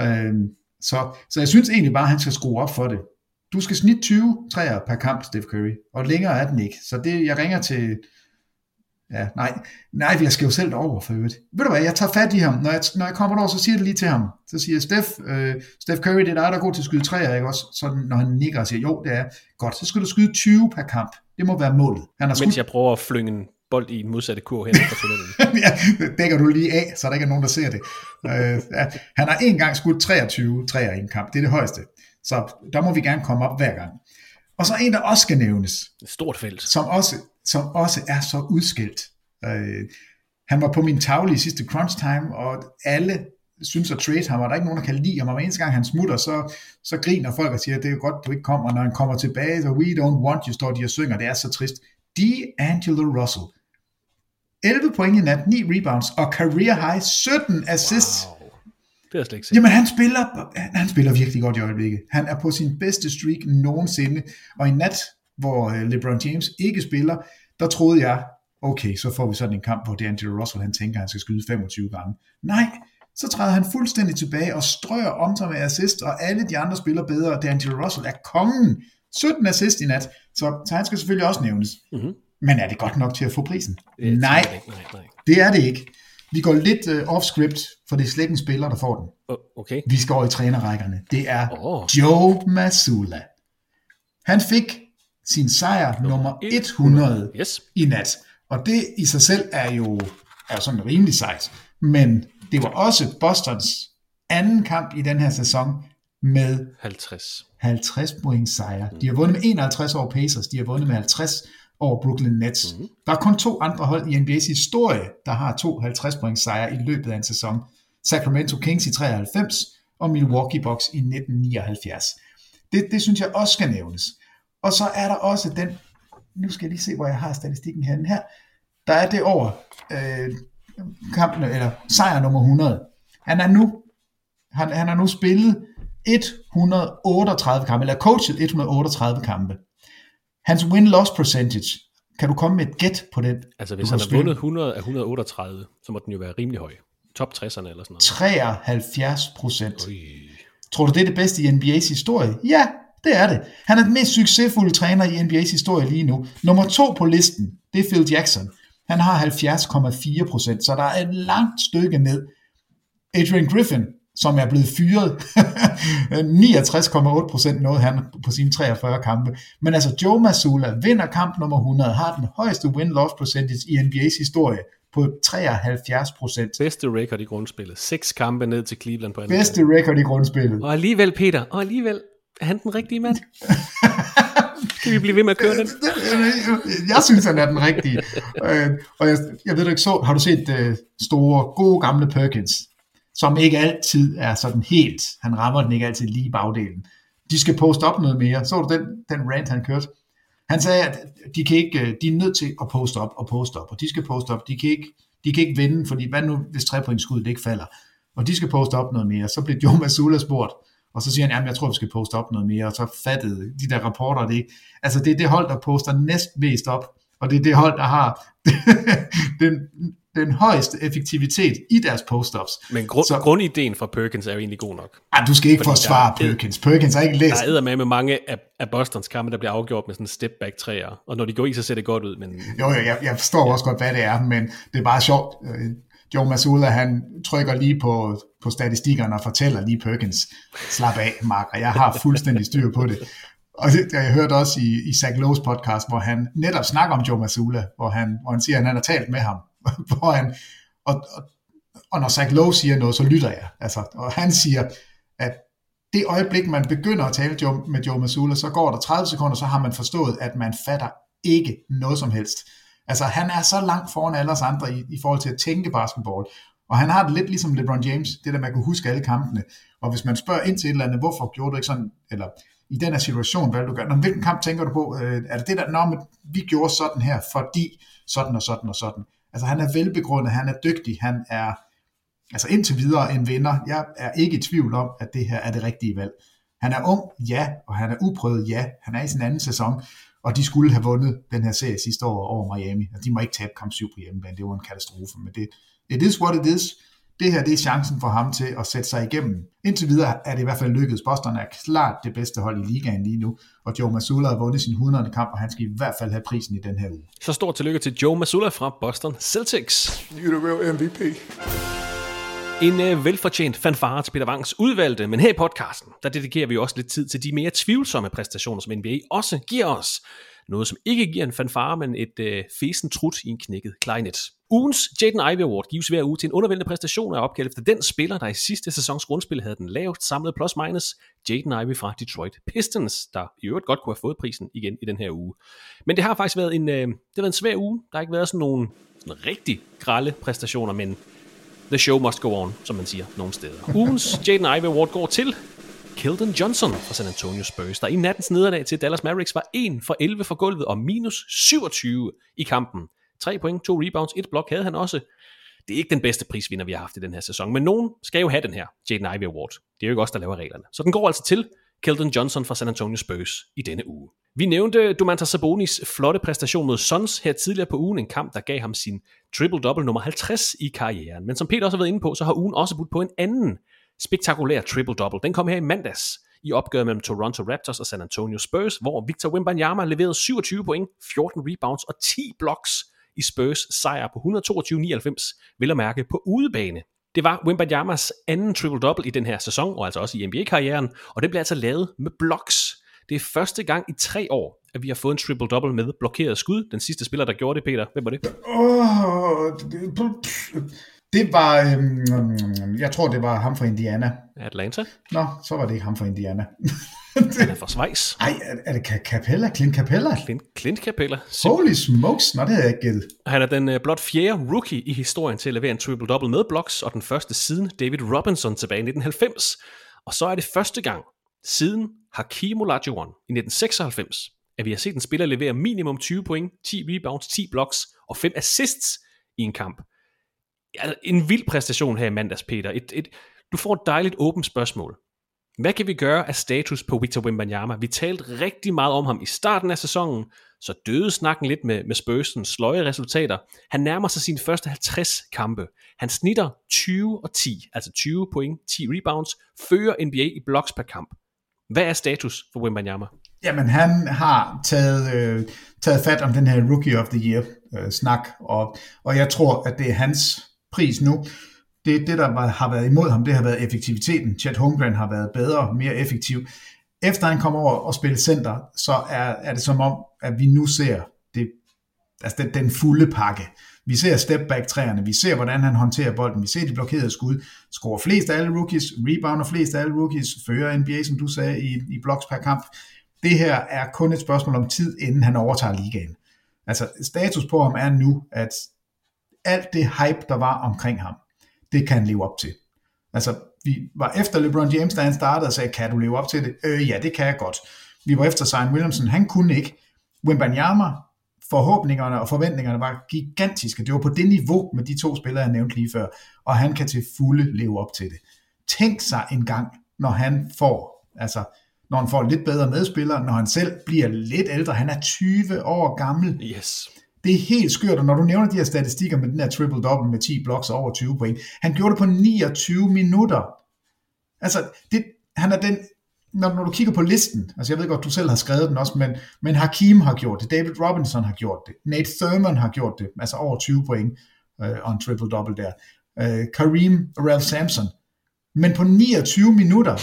øh, så, så jeg synes egentlig bare, at han skal skrue op for det. Du skal snitte tyve treer per kamp, Steph Curry, og længere er den ikke, så det, jeg ringer til, ja, nej, nej, jeg skal jo selv over for øvrigt. Ved du hvad, jeg tager fat i ham, når jeg, når jeg kommer derover, så siger det lige til ham, så siger jeg, Steph, øh, Steph Curry, det er dig, der er god til at skyde treer, ikke også? Så når han nikker og siger, jo, det er godt, så skal du skyde tyve per kamp. Det må være målet. Han har skudt... Mens jeg prøver at flynge en bold i en modsatte kurv hen fra toilettet. Ja, det dækker du lige af, så der ikke er nogen, der ser det. øh, ja. Han har en gang skudt treogtyve treer i en kamp. Det er det højeste. Så der må vi gerne komme op hver gang. Og så en, der også skal nævnes. Et stort felt. Som også, som også er så udskilt. Øh, han var på min tavle i sidste crunch time, og alle synes at trade ham, og der er ikke nogen, der kan lide ham, og hver eneste gang han smutter, så, så griner folk og siger, det er godt, du ikke kommer, og når han kommer tilbage, så we don't want you, står de og synger, det er så trist. D'Angelo Russell, elleve point i nat, ni rebounds, og career high, sytten assists. Wow. Det er slet ikke set. Jamen han spiller, han spiller virkelig godt i øjeblikket. Han er på sin bedste streak nogensinde, og i nat, hvor LeBron James ikke spiller, der troede jeg, okay, så får vi sådan en kamp, hvor D'Angelo Russell, han tænker, han skal skyde femogtyve gange. Nej, så træder han fuldstændig tilbage og strøger om sig med assist, og alle de andre spiller bedre, og D'Angelo Russell er kongen. sytten assist i nat, så, så han skal selvfølgelig også nævnes. Mm-hmm. Men er det godt nok til at få prisen? Det nej, det ikke, nej, nej, det er det ikke. Vi går lidt uh, off-script, for det er slet ikke en spiller, der får den. Okay. Vi skal over i trænerrækkerne. Det er oh. Joe Mazzulla. Han fik sin sejr nummer hundrede yes. i nat, og det i sig selv er jo er sådan rimelig sejt, men det var også Bostons anden kamp i den her sæson med halvtreds, halvtreds point sejr. De har vundet med enoghalvtreds over Pacers, de har vundet med halvtreds over Brooklyn Nets. Mm. Der er kun to andre hold i N B A's historie, der har to halvtreds point sejre i løbet af en sæson. Sacramento Kings i treoghalvfems og Milwaukee Bucks i nitten nioghalvfjerds. Det, det synes jeg også skal nævnes. Og så er der også den, nu skal jeg lige se, hvor jeg har statistikken henne her, der er det over... Øh, kampen, eller sejr nummer hundrede. Han er nu, han, han er nu spillet et hundrede og otteogtredive kampe, eller coachet et hundrede og otteogtredive kampe. Hans win-loss percentage, kan du komme med et gæt på det? Altså hvis han har vundet hundrede af et hundrede og otteogtredive, så må den jo være rimelig høj. Top tresserne eller sådan noget. treoghalvfjerds procent. Tror du, det er det bedste i N B A's historie? Ja, det er det. Han er den mest succesfulde træner i N B A's historie lige nu. Nummer to på listen, det er Phil Jackson. Han har halvfjerds komma fire procent, så der er et langt stykke ned. Adrian Griffin, som er blevet fyret, niogtres komma otte procent nåede han på sine treogfyrre kampe. Men altså Joe Mazzulla vinder kamp nummer hundrede, har den højeste win-loss percentage i N B A's historie på treoghalvfjerds procent. Bedste record i grundspillet. Seks kampe ned til Cleveland på anden. Bedste record i grundspillet. Og alligevel, Peter, og alligevel er han den rigtige mand. Kan vi blive ved med at køre den? Jeg synes, han er den rigtige. øh, og jeg, jeg ved du ikke så, har du set øh, store, gode gamle Perkins, som ikke altid er sådan helt, han rammer den ikke altid lige i bagdelen. De skal poste op noget mere. Så du den, den rant, han kørte? Han sagde, at de, kan ikke, de er nødt til at poste op og poste op, og de skal poste op. De kan ikke, de kan ikke vinde, fordi hvad nu, hvis trepointskuddet ikke falder? Og de skal poste op noget mere. Så blev Joe Mazzulla spurgt, og så siger han, jamen jeg tror, vi skal poste op noget mere, og så fattede de der rapporter det ikke. Altså det er det hold, der poster næstmest op, og det er det hold, der har den, den højeste effektivitet i deres post-ups. Men grund, så, grundideen fra Perkins er jo egentlig god nok. Ej, du skal ikke forsvare Perkins. Perkins har ikke læst. Der er eddermame med mange af, af Bostons kampe, der bliver afgjort med sådan en step-back-træer, og når de går i, så ser det godt ud. Men... Jo, jo jeg, jeg forstår ja. også godt, hvad det er, men det er bare sjovt. Joe Mazzulla, han trykker lige på, på statistikkerne og fortæller lige Perkins, slap af, Mark, og jeg har fuldstændig styr på det. Og det, jeg hørte også i, i Zach Lowe's podcast, hvor han netop snakker om Joe Mazzulla, hvor han, hvor han siger, at han har talt med ham. Hvor han, og, og, og når Zach Lowe siger noget, så lytter jeg. Altså, og han siger, at det øjeblik, man begynder at tale Joe, med Joe Mazzulla, så går der tredive sekunder, så har man forstået, at man fatter ikke noget som helst. Altså han er så langt foran alle os andre i, i forhold til at tænke basketball. Og han har det lidt ligesom LeBron James, det der man kan huske alle kampene. Og hvis man spørger ind til et eller andet, hvorfor gjorde du ikke sådan, eller i den her situation, hvad du gør, når, hvilken kamp tænker du på, øh, er det det der, når vi gjorde sådan her, fordi sådan og sådan og sådan. Altså han er velbegrundet, han er dygtig, han er altså indtil videre en vinder. Jeg er ikke i tvivl om, at det her er det rigtige valg. Han er ung, ja, og han er uprøvet, ja. Han er i sin anden sæson, og de skulle have vundet den her serie sidste år over Miami. Og de må ikke tabe kamp syv på hjemmebane, det var en katastrofe, men det it is what it is. Det her, det er chancen for ham til at sætte sig igennem. Indtil videre er det i hvert fald lykkedes. Boston er klart det bedste hold i ligaen lige nu, og Joe Mazzulla har vundet sin hundrede kamp, og han skal i hvert fald have prisen i den her uge. Så stort tillykke til Joe Mazzulla fra Boston Celtics. You're the real M V P. En øh, velfortjent fanfare til Peter Wangs udvalgte, men her i podcasten, der dedikerer vi også lidt tid til de mere tvivlsomme præstationer, som N B A også giver os. Noget, som ikke giver en fanfare, men et øh, fesent trut i en knækket klarinet. Ugens Jaden Ivey Award gives hver uge til en undervældende præstation af opkaldt efter den spiller, der i sidste sæsons grundspil havde den lavest samlede plus-minus, Jaden Ivey fra Detroit Pistons, der i øvrigt godt kunne have fået prisen igen i den her uge. Men det har faktisk været en, øh, det har været en svær uge. Der har ikke været sådan nogle sådan rigtig grelle præstationer, men the show must go on, som man siger nogle steder. Ugens Jaden Ivey Award går til Keldon Johnson fra San Antonio Spurs, der i nattens nederlag til Dallas Mavericks var en for elleve fra gulvet og minus syvogtyve i kampen. tre point, to rebounds, et blok havde han også. Det er ikke den bedste prisvinder, vi har haft i den her sæson, men nogen skal jo have den her Jaden Ivey Award. Det er jo ikke os, der laver reglerne. Så den går altså til Keldon Johnson fra San Antonio Spurs i denne uge. Vi nævnte Domanta Sabonis flotte præstation mod Suns her tidligere på ugen, en kamp, der gav ham sin triple-double nummer halvtreds i karrieren. Men som Peter også har været inde på, så har ugen også budt på en anden spektakulær triple-double. Den kom her i mandags i opgøret mellem Toronto Raptors og San Antonio Spurs, hvor Victor Wembanyama leverede syvogtyve point, fjorten rebounds og ti blocks i Spurs sejr på et hundrede toogtyve nioghalvfems, vel at mærke på udebane. Det var Wembanyamas anden triple-double i den her sæson, og altså også i N B A-karrieren, og det blev altså lavet med blocks. Det er første gang i tre år, at vi har fået en triple-double med blokeret skud. Den sidste spiller, der gjorde det, Peter, hvem var det? Oh, det var, øhm, jeg tror, det var ham fra Indiana. Atlanta? Nå, så var det ikke ham fra Indiana. Han er fra Schweiz. Ej, er det Capella? Clint Capella? Clint, Clint Capella. Sim. Holy smokes, nå det havde jeg ikke gættet. Han er den øh, blot fjerde rookie i historien til at levere en triple-double med blocks, og den første siden David Robinson tilbage i nitten halvfems. Og så er det første gang siden Hakeem Olajuwon i nitten seksoghalvfems, at vi har set en spiller levere minimum tyve point, ti rebounds, ti blocks og fem assists i en kamp. Ja, en vild præstation her i mandags, Peter. Et, et, du får et dejligt åbent spørgsmål. Hvad kan vi gøre af status på Victor Wembanyama? Vi talte rigtig meget om ham i starten af sæsonen, så døde snakken lidt med, med Spursens sløje resultater. Han nærmer sig sine første halvtreds kampe. Han snitter tyve og ti, altså tyve point, ti rebounds, fører N B A i blocks per kamp. Hvad er status for Wembanyama? Jamen, han har taget, øh, taget fat om den her Rookie of the Year-snak, øh, og, og jeg tror, at det er hans pris nu. Det, det, der var, har været imod ham, det har været effektiviteten. Chet Holmgren har været bedre, mere effektiv. Efter han kommer over og spiller center, så er, er det som om, at vi nu ser det, altså det, den fulde pakke. Vi ser step-back-træerne, vi ser, hvordan han håndterer bolden, vi ser de blokerede skud, scorer flest af alle rookies, rebounder flest af alle rookies, fører N B A, som du sagde, i, i blocks per kamp. Det her er kun et spørgsmål om tid, inden han overtager ligaen. Altså status på ham er nu, at alt det hype, der var omkring ham, det kan han leve op til. Altså, vi var efter LeBron James, da han startede og sagde, kan du leve op til det? Øh, ja, det kan jeg godt. Vi var efter Zion Williamson, han kunne ikke. Wembanyama, forhåbningerne og forventningerne var gigantiske. Det var på det niveau med de to spillere, jeg nævnte lige før, og han kan til fulde leve op til det. Tænk sig en gang, når han får, altså, når han får lidt bedre medspillere, når han selv bliver lidt ældre. Han er tyve år gammel. Yes. Det er helt skørt, og når du nævner de her statistikker med den her triple-double med ti blocks og over tyve point, han gjorde det på niogtyve minutter. Altså, det, han er den, når, når du kigger på listen, altså jeg ved godt, du selv har skrevet den også, men, men Hakeem har gjort det, David Robinson har gjort det, Nate Thurman har gjort det, altså over tyve point øh, og en triple-double der, øh, Kareem og Ralph Sampson, men på niogtyve minutter.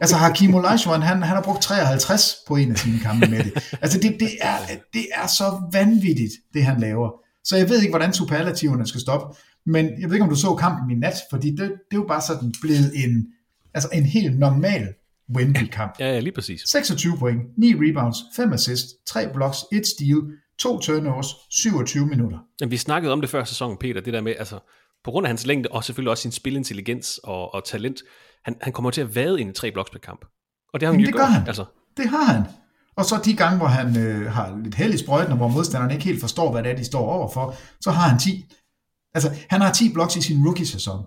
Altså Hakeem Olajuwon, han, han har brugt treoghalvtreds på en af sine kampe med det. Altså det, det, er, det er så vanvittigt, det han laver. Så jeg ved ikke, hvordan superlativerne skal stoppe, men jeg ved ikke, om du så kampen i nat, fordi det, det er jo bare sådan blevet en, altså en helt normal Wembley-kamp. Ja, ja, lige præcis. seksogtyve point, ni rebounds, fem assists, tre blocks, et steal, to turnovers, syvogtyve minutter. Jamen, vi snakkede om det før sæsonen, Peter, det der med, altså på grund af hans længde, og selvfølgelig også sin spilintelligens og, og talent, han, han kommer til at vade ind i tre bloks per kamp. Og det har han jo gjort. Han. Altså. Det har han. Og så de gange, hvor han øh, har lidt held i sprøjten, og hvor modstanderne ikke helt forstår, hvad det er, de står overfor, så har han ti. Altså, han har ti bloks i sin rookie-sæson.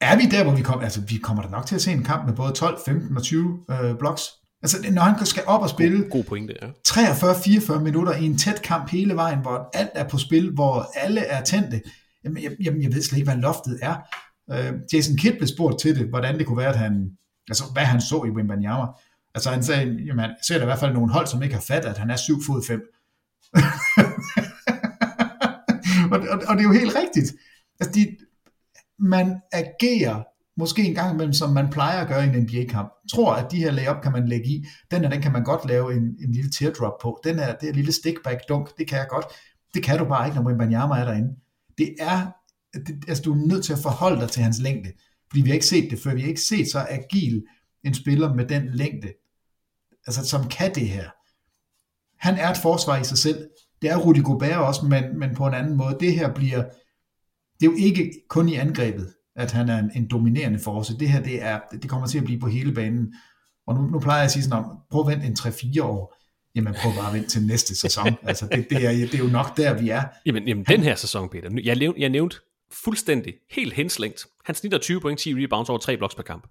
Er vi der, hvor vi kommer? Altså, vi kommer da nok til at se en kamp med både tolv, femten og tyve øh, bloks. Altså, når han skal op og spille god, god pointe, ja. treogfyrre til fireogfyrre minutter i en tæt kamp hele vejen, hvor alt er på spil, hvor alle er tændte. Jamen, jeg, jamen, jeg ved slet ikke, hvad loftet er. Øh, Jason Kidd blev spurgt til det, hvordan det kunne være, at han, altså, hvad han så i Wembanyama. Altså, han sagde, jamen, han ser der i hvert fald nogle hold, som ikke har fattet, at han er syv fod fem. og, og, og det er jo helt rigtigt. Altså, de... Man agerer måske en gang imellem, som man plejer at gøre i en N B A-kamp. Tror, at de her layup kan man lægge i. Den her, den kan man godt lave en, en lille teardrop på. Den her, det her lille stickback-dunk, det kan jeg godt. Det kan du bare ikke, når Wembanyama er derinde. Det er, det, altså du er nødt til at forholde dig til hans længde. Fordi vi har ikke set det før. Vi har ikke set så agil en spiller med den længde. Altså, som kan det her. Han er et forsvar i sig selv. Det er Rudy Gobert også, men, men på en anden måde. Det her bliver... Det er jo ikke kun i angrebet, at han er en, en dominerende force. Det her, det, er, det kommer til at blive på hele banen. Og nu, nu plejer jeg at sige sådan, om, prøv at vente en tre-fire år. Jamen, prøv bare at vente til næste sæson. Altså, det, det, er, det er jo nok der, vi er. Jamen, jamen han, den her sæson, Peter. Jeg, nævnt, jeg nævnte fuldstændig, helt henslængt. Han snitter tyve point, ti rebounds over tre bloks per kamp.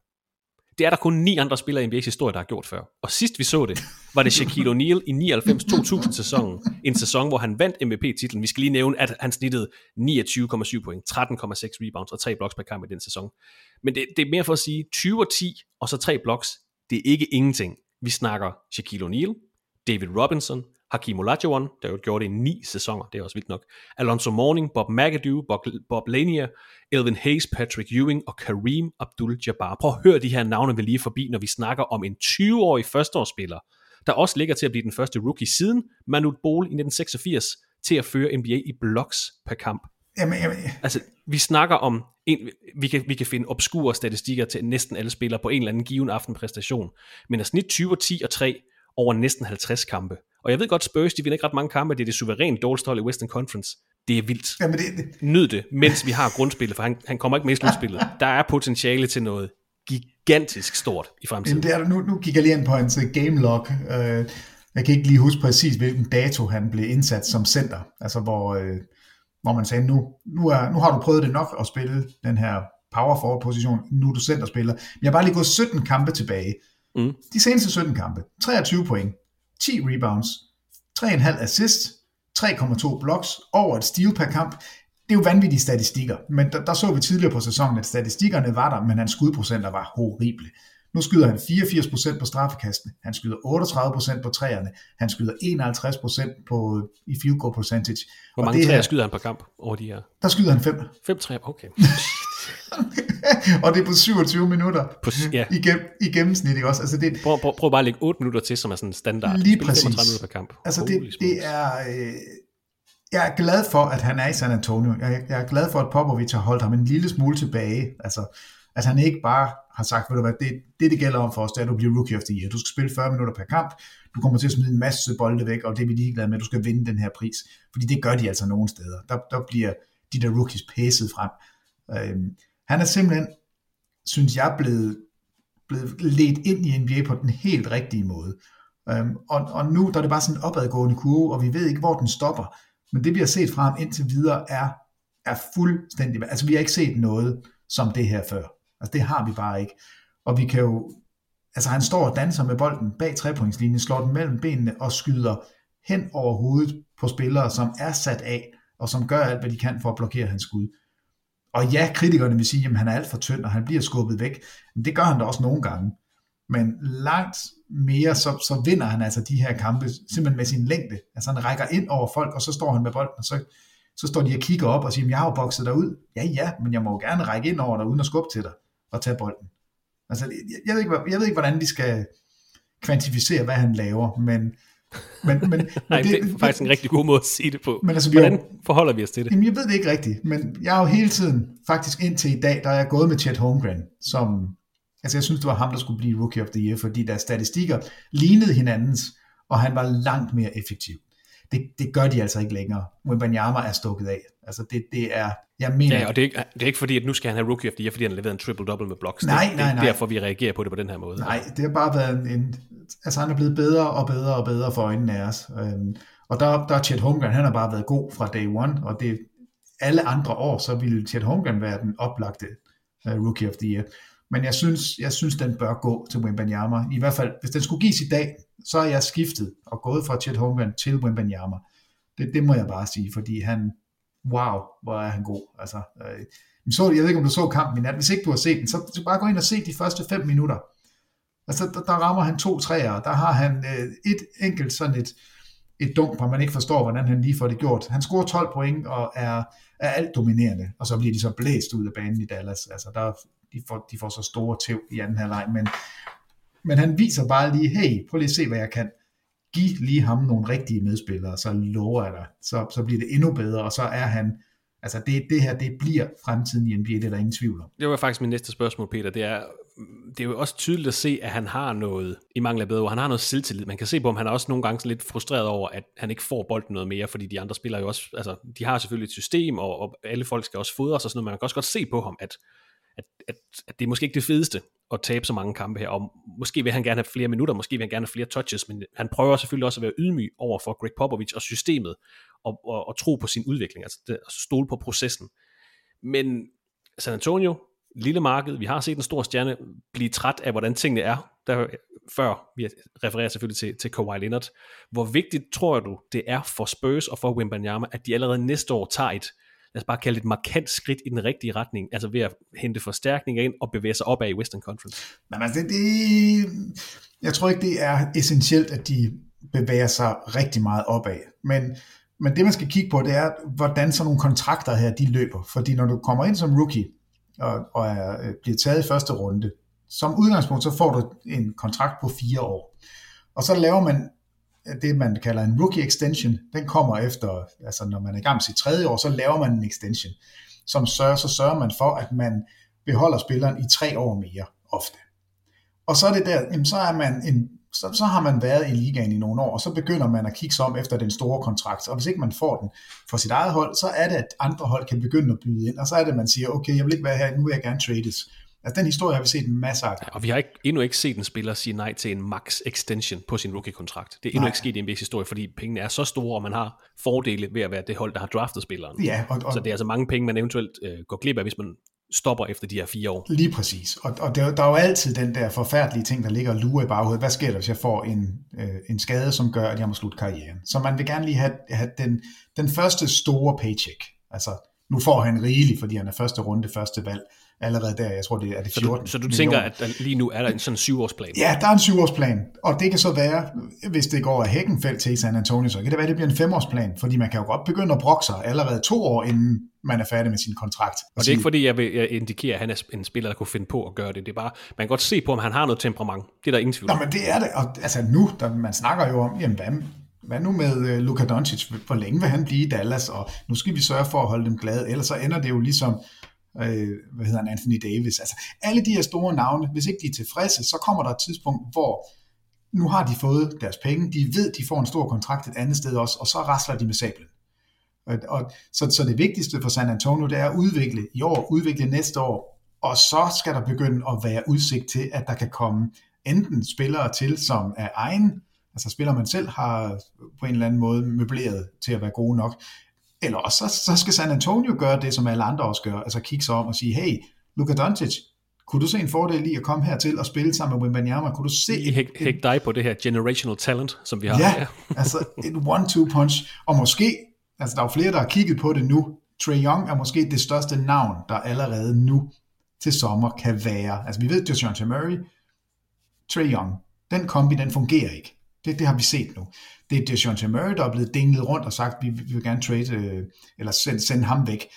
Det er der kun ni andre spillere i N B A's historie, der har gjort før. Og sidst vi så det, var det Shaquille O'Neal i nioghalvfems til to tusind sæsonen. En sæson, hvor han vandt M V P-titlen. Vi skal lige nævne, at han snittede niogtyve komma syv point, tretten komma seks rebounds og tre blocks per kamp i den sæson. Men det, det er mere for at sige, tyve og ti og så tre blocks, det er ikke ingenting. Vi snakker Shaquille O'Neal, David Robinson, Hakeem Olajuwon, der jo gjorde det i ni sæsoner, det er også vildt nok. Alonzo Mourning, Bob McAdoo, Bob, Bob Lanier, Elvin Hayes, Patrick Ewing og Kareem Abdul-Jabbar. Prøv at høre de her navne, vi lige forbi, når vi snakker om en tyveårig førsteårsspiller, der også ligger til at blive den første rookie siden Manute Bol i nitten seksogfirs til at føre N B A i blocks per kamp. Jamen, jamen. Altså, vi snakker om, en, vi, kan, vi kan finde obskure statistikker til næsten alle spillere på en eller anden given aftenpræstation, men at snit tyve, ti og tre over næsten halvtreds kampe. Og jeg ved godt, Spurs, de vinder ikke ret mange kampe. Det er det suverænt dårligste hold i Western Conference. Det er vildt. Jamen, det, det. Nyd det, mens vi har grundspillet, for han, han kommer ikke med i slutspillet. Der er potentiale til noget gigantisk stort i fremtiden. Jamen, det er der. Nu, nu gik jeg lige ind på hans game log. Uh, jeg kan ikke lige huske præcis, hvilken dato han blev indsat som center. Altså, hvor, uh, hvor man sagde, nu, nu, er, nu har du prøvet det nok at spille den her power forward position. Nu er du centerspiller. Men jeg har bare lige gået sytten kampe tilbage. Mm. De seneste sytten kampe. treogtyve point. ti rebounds, tre komma fem assist, tre komma to blocks, over et steal per kamp. Det er jo vanvittige statistikker, men der, der så vi tidligere på sæsonen, at statistikkerne var der, men hans skudprocenter var horrible. Nu skyder han fireogfirs procent på straffekastene, han skyder otteogtredive procent på træerne, han skyder enoghalvtreds procent på, i field goal percentage. Hvor mange træer her, skyder han per kamp over de her? Der skyder han fem. Fem træer, okay. Og det er på syvogtyve minutter på, ja. i, gem, i gennemsnit, ikke også? Altså det, prøv, prøv, prøv bare at lægge otte minutter til, som er sådan standard. Lige præcis. femogtredive minutter per kamp. Altså det, det er, øh, jeg er glad for, at han er i San Antonio. Jeg, jeg er glad for, at Popovich har holdt ham en lille smule tilbage. Altså, at han ikke bare har sagt, ved du hvad, det, det, det gælder om for os, det er, at du bliver rookie of the year. Du skal spille fyrre minutter per kamp, du kommer til at smide en masse bolde væk, og det er vi ligeglade med, at du skal vinde den her pris. Fordi det gør de altså nogle steder. Der, der bliver de der rookies pæset frem. Øhm, Han er simpelthen, synes jeg, blevet, blevet ledt ind i N B A på den helt rigtige måde. Øhm, og, og nu der er det bare sådan en opadgående kurve, og vi ved ikke, hvor den stopper. Men det, vi har set fra ham indtil videre, er, er fuldstændig... Altså, vi har ikke set noget som det her før. Altså, det har vi bare ikke. Og vi kan jo... Altså, han står og danser med bolden bag trepointslinjen, slår den mellem benene og skyder hen over hovedet på spillere, som er sat af, og som gør alt, hvad de kan for at blokere hans skud. Og ja, kritikerne vil sige, at han er alt for tynd, og han bliver skubbet væk. Men det gør han da også nogle gange. Men langt mere, så, så vinder han altså de her kampe, simpelthen med sin længde. Altså han rækker ind over folk, og så står han med bolden, og så, så står de og kigger op og siger, jeg har jo bokset dig ud. Ja, ja, men jeg må jo gerne række ind over dig, uden at skubbe til dig og tage bolden. Altså, jeg, jeg, ved ikke, jeg ved ikke, hvordan vi skal kvantificere, hvad han laver, men... Men, men, men nej, det, det er faktisk en rigtig god måde at sige det på. Men altså, hvordan forholder vi os til det? Jamen, jeg ved det ikke rigtigt, men jeg har jo hele tiden, faktisk indtil i dag, der er jeg gået med Chet Holmgren, som, altså jeg synes, det var ham, der skulle blive Rookie of the Year, fordi deres statistikker lignede hinandens, og han var langt mere effektiv. det, det gør de altså ikke længere. Wembanyama er stukket af. Altså det, det er, jeg mener... Ja, og det er, ikke, det er ikke fordi, at nu skal han have rookie of the year, fordi han har leveret en triple-double med blocks. Nej, det, nej, nej. Det er derfor, vi reagerer på det på den her måde. Nej, det har bare været en... Altså han er blevet bedre og bedre og bedre for øjnene af os. Øhm, og der, der er Chet Holmgren, han har bare været god fra day one, og det alle andre år, så ville Chet Holmgren være den oplagte uh, rookie of the year. Men jeg synes, jeg synes, den bør gå til Wembanyama. I hvert fald, hvis den skulle gives i dag, så er jeg skiftet og gået fra Chet Holmgren til Wembanyama. Det, det må jeg bare sige, fordi han, wow, hvor er han god. Altså, øh, så, jeg ved ikke, om du så kampen i nat. Hvis ikke du har set den, så bare gå ind og se de første fem minutter. Altså, der, der rammer han to træer, der har han øh, et enkelt sådan et, et dunk, hvor man ikke forstår, hvordan han lige får det gjort. Han scorer tolv point og er, er alt dominerende, og så bliver de så blæst ud af banen i Dallas. Altså, der De får, de får så store tæv i anden halvleg, men, men han viser bare lige, hey, prøv lige at se, hvad jeg kan. Giv lige ham nogle rigtige medspillere, så lover jeg dig. Så, så bliver det endnu bedre, og så er han, altså det, det her, det bliver fremtiden i N B A, det er der ingen tvivl om. Det var faktisk min næste spørgsmål, Peter, det er, det er jo også tydeligt at se, at han har noget, i mangel af bedre ord, han har noget selvtillid. Man kan se på, om han er også nogle gange lidt frustreret over, at han ikke får bolden noget mere, fordi de andre spillere jo også, altså de har selvfølgelig et system, og, og alle folk skal også fodres og sådan noget, men man kan også godt se på ham, at At, at, at det er måske ikke det fedeste at tabe så mange kampe her, og måske vil han gerne have flere minutter, måske vil han gerne have flere touches, men han prøver selvfølgelig også at være ydmyg over for Greg Popovich og systemet, og, og, og tro på sin udvikling, altså det, at stole på processen. Men San Antonio, lille marked, vi har set en stor stjerne blive træt af, hvordan tingene er, der, før vi refererer selvfølgelig til, til Kawhi Leonard. Hvor vigtigt tror du, det er for Spurs og for Wembanyama, at de allerede næste år tager et, lad os bare kalde det et markant skridt i den rigtige retning, altså ved at hente forstærkninger ind og bevæge sig opad i Western Conference? Nej, altså det, det, jeg tror ikke, det er essentielt, at de bevæger sig rigtig meget opad. Men, men det, man skal kigge på, det er, hvordan sådan nogle kontrakter her, de løber. Fordi når du kommer ind som rookie og, og er, bliver taget i første runde, som udgangspunkt, så får du en kontrakt på fire år. Og så laver man det, man kalder en rookie extension, den kommer efter, altså når man er i gang med sit tredje år, så laver man en extension, som sørger, så sørger man for, at man beholder spilleren i tre år mere ofte. Og så er det der, jamen, så, er man en, så, så har man været i ligaen i nogle år, og så begynder man at kigge sig om efter den store kontrakt, og hvis ikke man får den for sit eget hold, så er det, at andre hold kan begynde at byde ind, og så er det, at man siger, okay, jeg vil ikke være her, nu vil jeg gerne trades. Altså den historie har vi set masser af. Ja, og vi har ikke, endnu ikke set en spiller sige nej til en max extension på sin rookie-kontrakt. Det er endnu nej. ikke sket i N B A's historie, fordi pengene er så store, og man har fordele ved at være det hold, der har draftet spilleren. Ja, og, og, så det er altså mange penge, man eventuelt øh, går glip af, hvis man stopper efter de her fire år. Lige præcis. Og, og der, der er jo altid den der forfærdelige ting, der ligger og lurer i baghovedet. Hvad sker der, hvis jeg får en, øh, en skade, som gør, at jeg må slutte karrieren? Så man vil gerne lige have, have den, den første store paycheck. Altså, nu får han rigeligt, fordi han er første runde, første valg. Allerede der, jeg tror, det er det fjorten. Så du, så du tænker, at lige nu er der en sådan syvårsplan? Ja, der er en syvårsplan, og det kan så være, hvis det går af Hækkenfeldt til San Antonio, så kan det være, det bliver en femårsplan, fordi man kan jo godt begynde at brokke sig allerede to år, inden man er færdig med sin kontrakt. Og, og det er ikke, fordi jeg vil indikere, at han er en spiller, der kunne finde på at gøre det. Det er bare, man kan godt se på, om han har noget temperament. Det er der ingen tvivl. Nå, men det er det, og altså nu, der, man snakker jo om, jamen hvad, hvad nu med Luka Doncic? Hvor længe vil han blive i Dallas? Og nu skal vi sørge for at holde dem glade, ellers så ender det jo ligesom hvad hedder han, Anthony Davis. Altså, alle de her store navne, hvis ikke de er tilfredse, så kommer der et tidspunkt, hvor nu har de fået deres penge, de ved, de får en stor kontrakt et andet sted også, og så rasler de med sablen. Og, og, så, så det vigtigste for San Antonio, det er at udvikle i år, udvikle næste år, og så skal der begynde at være udsigt til, at der kan komme enten spillere til, som er egen, altså spillere man selv har på en eller anden måde møbleret til at være gode nok, eller også, så, så skal San Antonio gøre det, som alle andre også gør, altså kigge sig om og sige, hey, Luka Doncic, kunne du se en fordel i at komme hertil og spille sammen med Wembanyama? Kunne du se... Hæk, hæk dig på det her generational talent, som vi har. Ja, her. Altså et one-two punch, og måske, altså der er jo flere, der har kigget på det nu, Trae Young er måske det største navn, der allerede nu til sommer kan være. Altså vi ved, Dejounte Murray, Trae Young, den kombi, den fungerer ikke. Det, det har vi set nu. Det er Dejounte Murray, der er blevet dinglet rundt og sagt, vi vil gerne trade, eller sende, sende ham væk.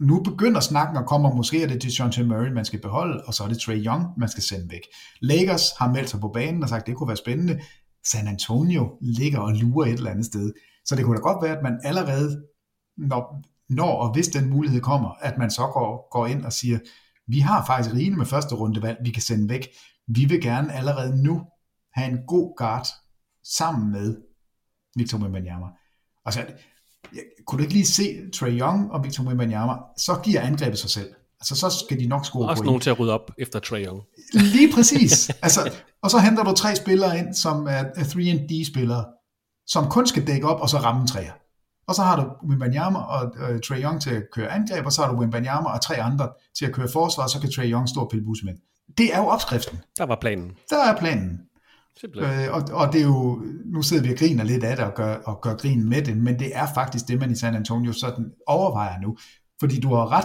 Nu begynder snakken at komme, og måske er det Dejounte Murray, man skal beholde, og så er det Trae Young, man skal sende væk. Lakers har meldt sig på banen og sagt, det kunne være spændende. San Antonio ligger og lurer et eller andet sted. Så det kunne da godt være, at man allerede, når, når og hvis den mulighed kommer, at man så går, går ind og siger, vi har faktisk rigeligt med første rundevalg, vi kan sende væk. Vi vil gerne allerede nu have en god guard sammen med Victor Wembanyama. Altså, jeg, kunne du ikke lige se Trae Young og Victor Wembanyama, så giver angrebet sig selv. Altså, så skal de nok score point. Også nogen til at rydde op efter Trae Young. Lige præcis. Altså, og så henter du tre spillere ind, som er three and D-spillere, som kun skal dække op og så ramme træer. Og så har du Wembanyama og øh, Trae Young til at køre angreb, og så har du Wembanyama og tre andre til at køre forsvar, og så kan Trae Young stå og pille bussemænd. Det er jo opskriften. Der var planen. Der er planen. Øh, og, og det er jo, nu sidder vi og griner lidt af det og gør, og gør grin med det, men det er faktisk det, man i San Antonio sådan overvejer nu. Fordi du har ret,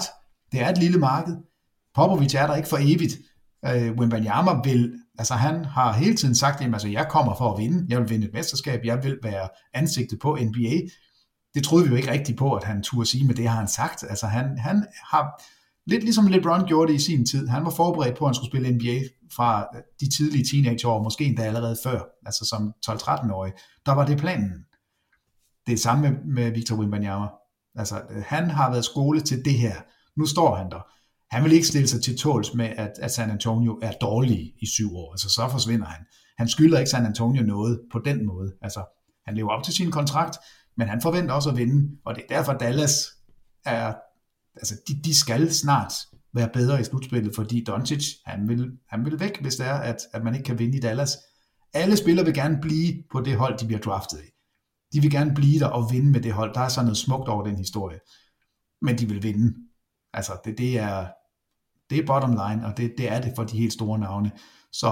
det er et lille marked. Popovic er der ikke for evigt. Øh, Wembanyama vil, altså han har hele tiden sagt, at altså, jeg kommer for at vinde, jeg vil vinde et mesterskab, jeg vil være ansigtet på N B A. Det troede vi jo ikke rigtigt på, at han turde sige, men det har han sagt. Altså han, han har, lidt ligesom LeBron gjorde det i sin tid, han var forberedt på, at han skulle spille N B A fra de tidlige teenageår, måske endda allerede før, altså som tolv-tretten-årig. Der var det planen. Det er samme med, med Victor Wembanyama. Altså han har været skole til det her. Nu står han der. Han vil ikke stille sig til tåls med, at, at San Antonio er dårlig i syv år. Altså så forsvinder han. Han skylder ikke San Antonio noget på den måde. Altså han lever op til sin kontrakt, men han forventer også at vinde, og det er derfor Dallas er, altså de, de skal snart være bedre i slutspillet, fordi Doncic, han vil, han vil væk, hvis det er, at, at man ikke kan vinde i Dallas. Alle spillere vil gerne blive på det hold, de bliver draftet i. De vil gerne blive der og vinde med det hold. Der er sådan noget smukt over den historie. Men de vil vinde. Altså det, det, er, det er bottom line, og det, det er det for de helt store navne. Så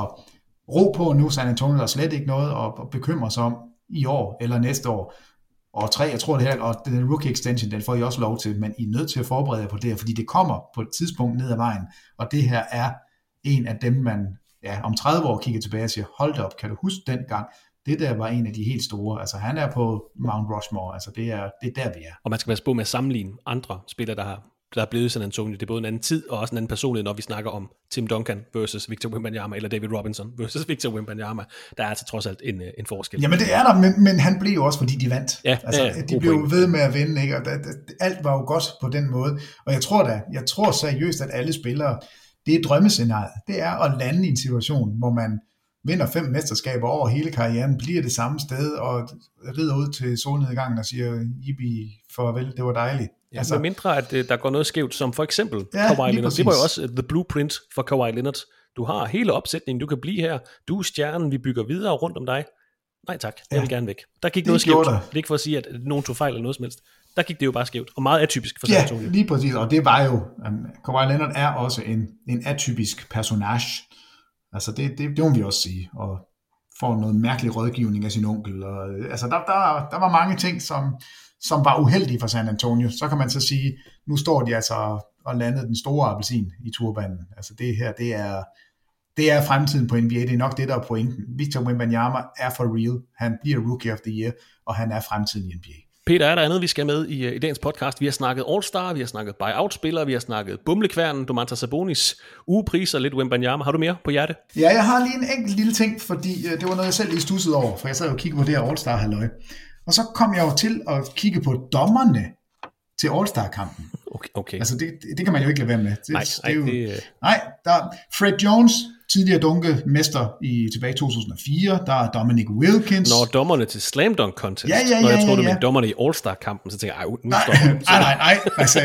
ro på nu, San Antonio har slet ikke noget at bekymre sig om i år eller næste år. Og tre, jeg tror det her, og den rookie extension, den får I også lov til, men I er nødt til at forberede jer på det her, fordi det kommer på et tidspunkt ned ad vejen, og det her er en af dem, man ja, om tredive år kigger tilbage og siger, hold da op, kan du huske den gang? Det der var en af de helt store, altså han er på Mount Rushmore, altså det er, det er der, vi er. Og man skal passe på med at sammenligne andre spillere, der har der er blevet i San Antonio. Det er både en anden tid, og også en anden personlighed, når vi snakker om Tim Duncan versus Victor Wembanyama, eller David Robinson versus Victor Wembanyama. Der er altså trods alt en, en forskel. Jamen det er der, men, men han blev jo også, fordi de vandt. Ja, altså, ja, de blev point. Ved med at vinde, ikke? Og da, da, alt var jo godt på den måde. Og jeg tror da, jeg tror seriøst, at alle spillere, det er drømmescenariet. Det er at lande i en situation, hvor man vinder fem mesterskaber over hele karrieren, bliver det samme sted, og rider ud til solnedgangen og siger, Ibi, farvel, det var dejligt. Ja, altså, med mindre, at der går noget skævt, som for eksempel ja, Kawhi Leonard. Præcis. Det var jo også the blueprint for Kawhi Leonard. Du har hele opsætningen, du kan blive her, du er stjernen, vi bygger videre rundt om dig. Nej tak, jeg ja. vil gerne væk. Der gik det noget skævt. Det er ikke for at sige, at nogen tog fejl eller noget som helst. Der gik det jo bare skævt, og meget atypisk for San Antonio. Ja, lige præcis, og det var jo, um, Kawhi Leonard er også en, en atypisk personage. Altså det, det, det må vi også sige, og får noget mærkelig rådgivning af sin onkel. Og, altså der, der, der var mange ting, som, som var uheldige for San Antonio. Så kan man så sige, nu står de altså og landede den store appelsin i turbanen. Altså det her, det er, det er fremtiden på N B A, det er nok det, der er pointen. Victor Wembanyama er for real, han bliver Rookie of the Year, og han er fremtiden i N B A. Peter, er der andet, vi skal med i, i dagens podcast? Vi har snakket All-Star, vi har snakket buyout-spillere, vi har snakket bumlekværnen, Domanta Sabonis, ugepriser, lidt Wembanyama. Har du mere på hjerte? Ja, jeg har lige en enkelt lille ting, fordi det var noget, jeg selv lige studsede over, for jeg sad og kiggede på det her All-Star-halløj. Og så kom jeg jo til at kigge på dommerne til All-Star-kampen. Okay. okay. Altså, det, det kan man jo ikke lade være med. Det, nej, det er jo, det... nej der er Fred Jones, tidligere dunkemester i, tilbage i to tusind og fire. Der er Dominic Wilkins. Når dommerne til Slam Dunk Contest. Ja, ja, ja, når jeg troede, ja, ja. Men dommerne i All-Star-kampen, så tænker jeg, nu nej, står jeg. Nej, nej, nej. Altså,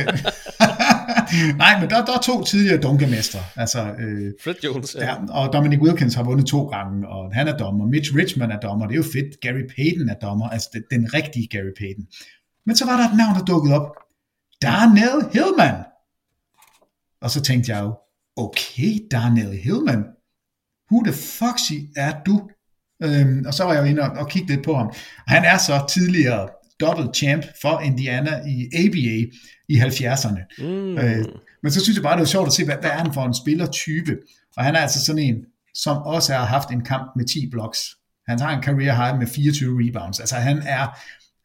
nej, men der, der er to tidligere dunkemester. Altså, øh, Fred Jones, ja. ja. Og Dominic Wilkins har vundet to gange, og han er dommer. Mitch Richmond er dommer, det er jo fedt. Gary Payton er dommer, altså den, den rigtige Gary Payton. Men så var der et navn, der dukkede op. Darnell Hillman. Og så tænkte jeg jo, okay, Darnell Hillman. Who the fuck er du? Øhm, og så var jeg jo inde og, og kiggede lidt på ham. Og han er så tidligere double champ for Indiana i A B A i halvfjerdserne. Mm. Øh, men så synes jeg bare, det var sjovt at se, hvad, hvad er han for en spillertype? Og han er altså sådan en, som også har haft en kamp med ti blocks. Han har en career high med fireogtyve rebounds. Altså han er...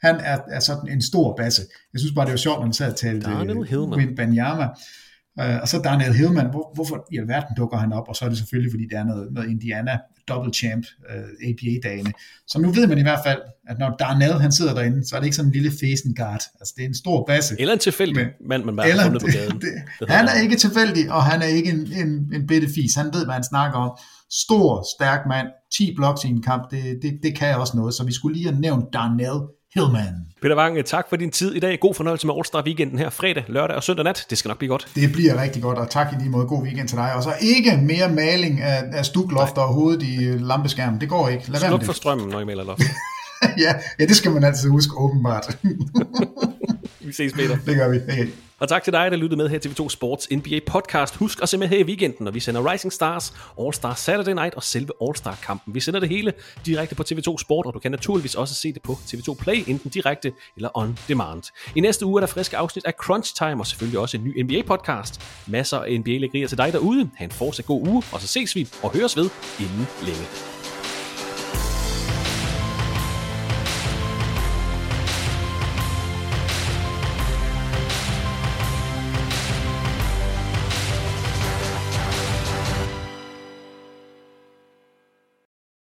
Han er, er sådan en stor basse. Jeg synes bare, det var sjovt, når han sad og talte Wembanyama. Uh, og så Darnell Hillman. Hvor, hvorfor i alverden dukker han op? Og så er det selvfølgelig, fordi der er noget, noget Indiana double champ uh, A B A-dagene. Så nu ved man i hvert fald, at når Darnell han sidder derinde, så er det ikke sådan en lille facing guard. Altså det er en stor basse. Eller en tilfældig mand, man bare har fundet på gaden. Det, det, han er ikke tilfældig, og han er ikke en, en, en bitte fis. Han ved, hvad han snakker om. Stor, stærk mand. ti blocks i en kamp, det, det, det kan også noget. Så vi skulle lige have nævnt Darnell Hillman. Peter Wang, tak for din tid i dag. God fornøjelse med All-Star weekenden her fredag, lørdag og søndag nat. Det skal nok blive godt. Det bliver rigtig godt, og tak i lige måde. God weekend til dig. Og så ikke mere maling af, af stuklofter og hovedet i lampeskærmen. Det går ikke. Lad være med det. Sluk for strømmen, når I maler loft. ja, ja, det skal man altid huske, åbenbart. Vi ses, Peter. Det gør vi. Hey. Og tak til dig, der lyttede med her til T V to Sports N B A podcast. Husk at se med her i weekenden, når vi sender Rising Stars, All-Star Saturday Night og selve All-Star-kampen. Vi sender det hele direkte på T V to Sport, og du kan naturligvis også se det på T V to Play, enten direkte eller on demand. I næste uge er der friske afsnit af Crunch Time, og selvfølgelig også en ny N B A-podcast. Masser af N B A-lægerier til dig derude. Ha' en fortsat god uge, og så ses vi og høres ved inden længe.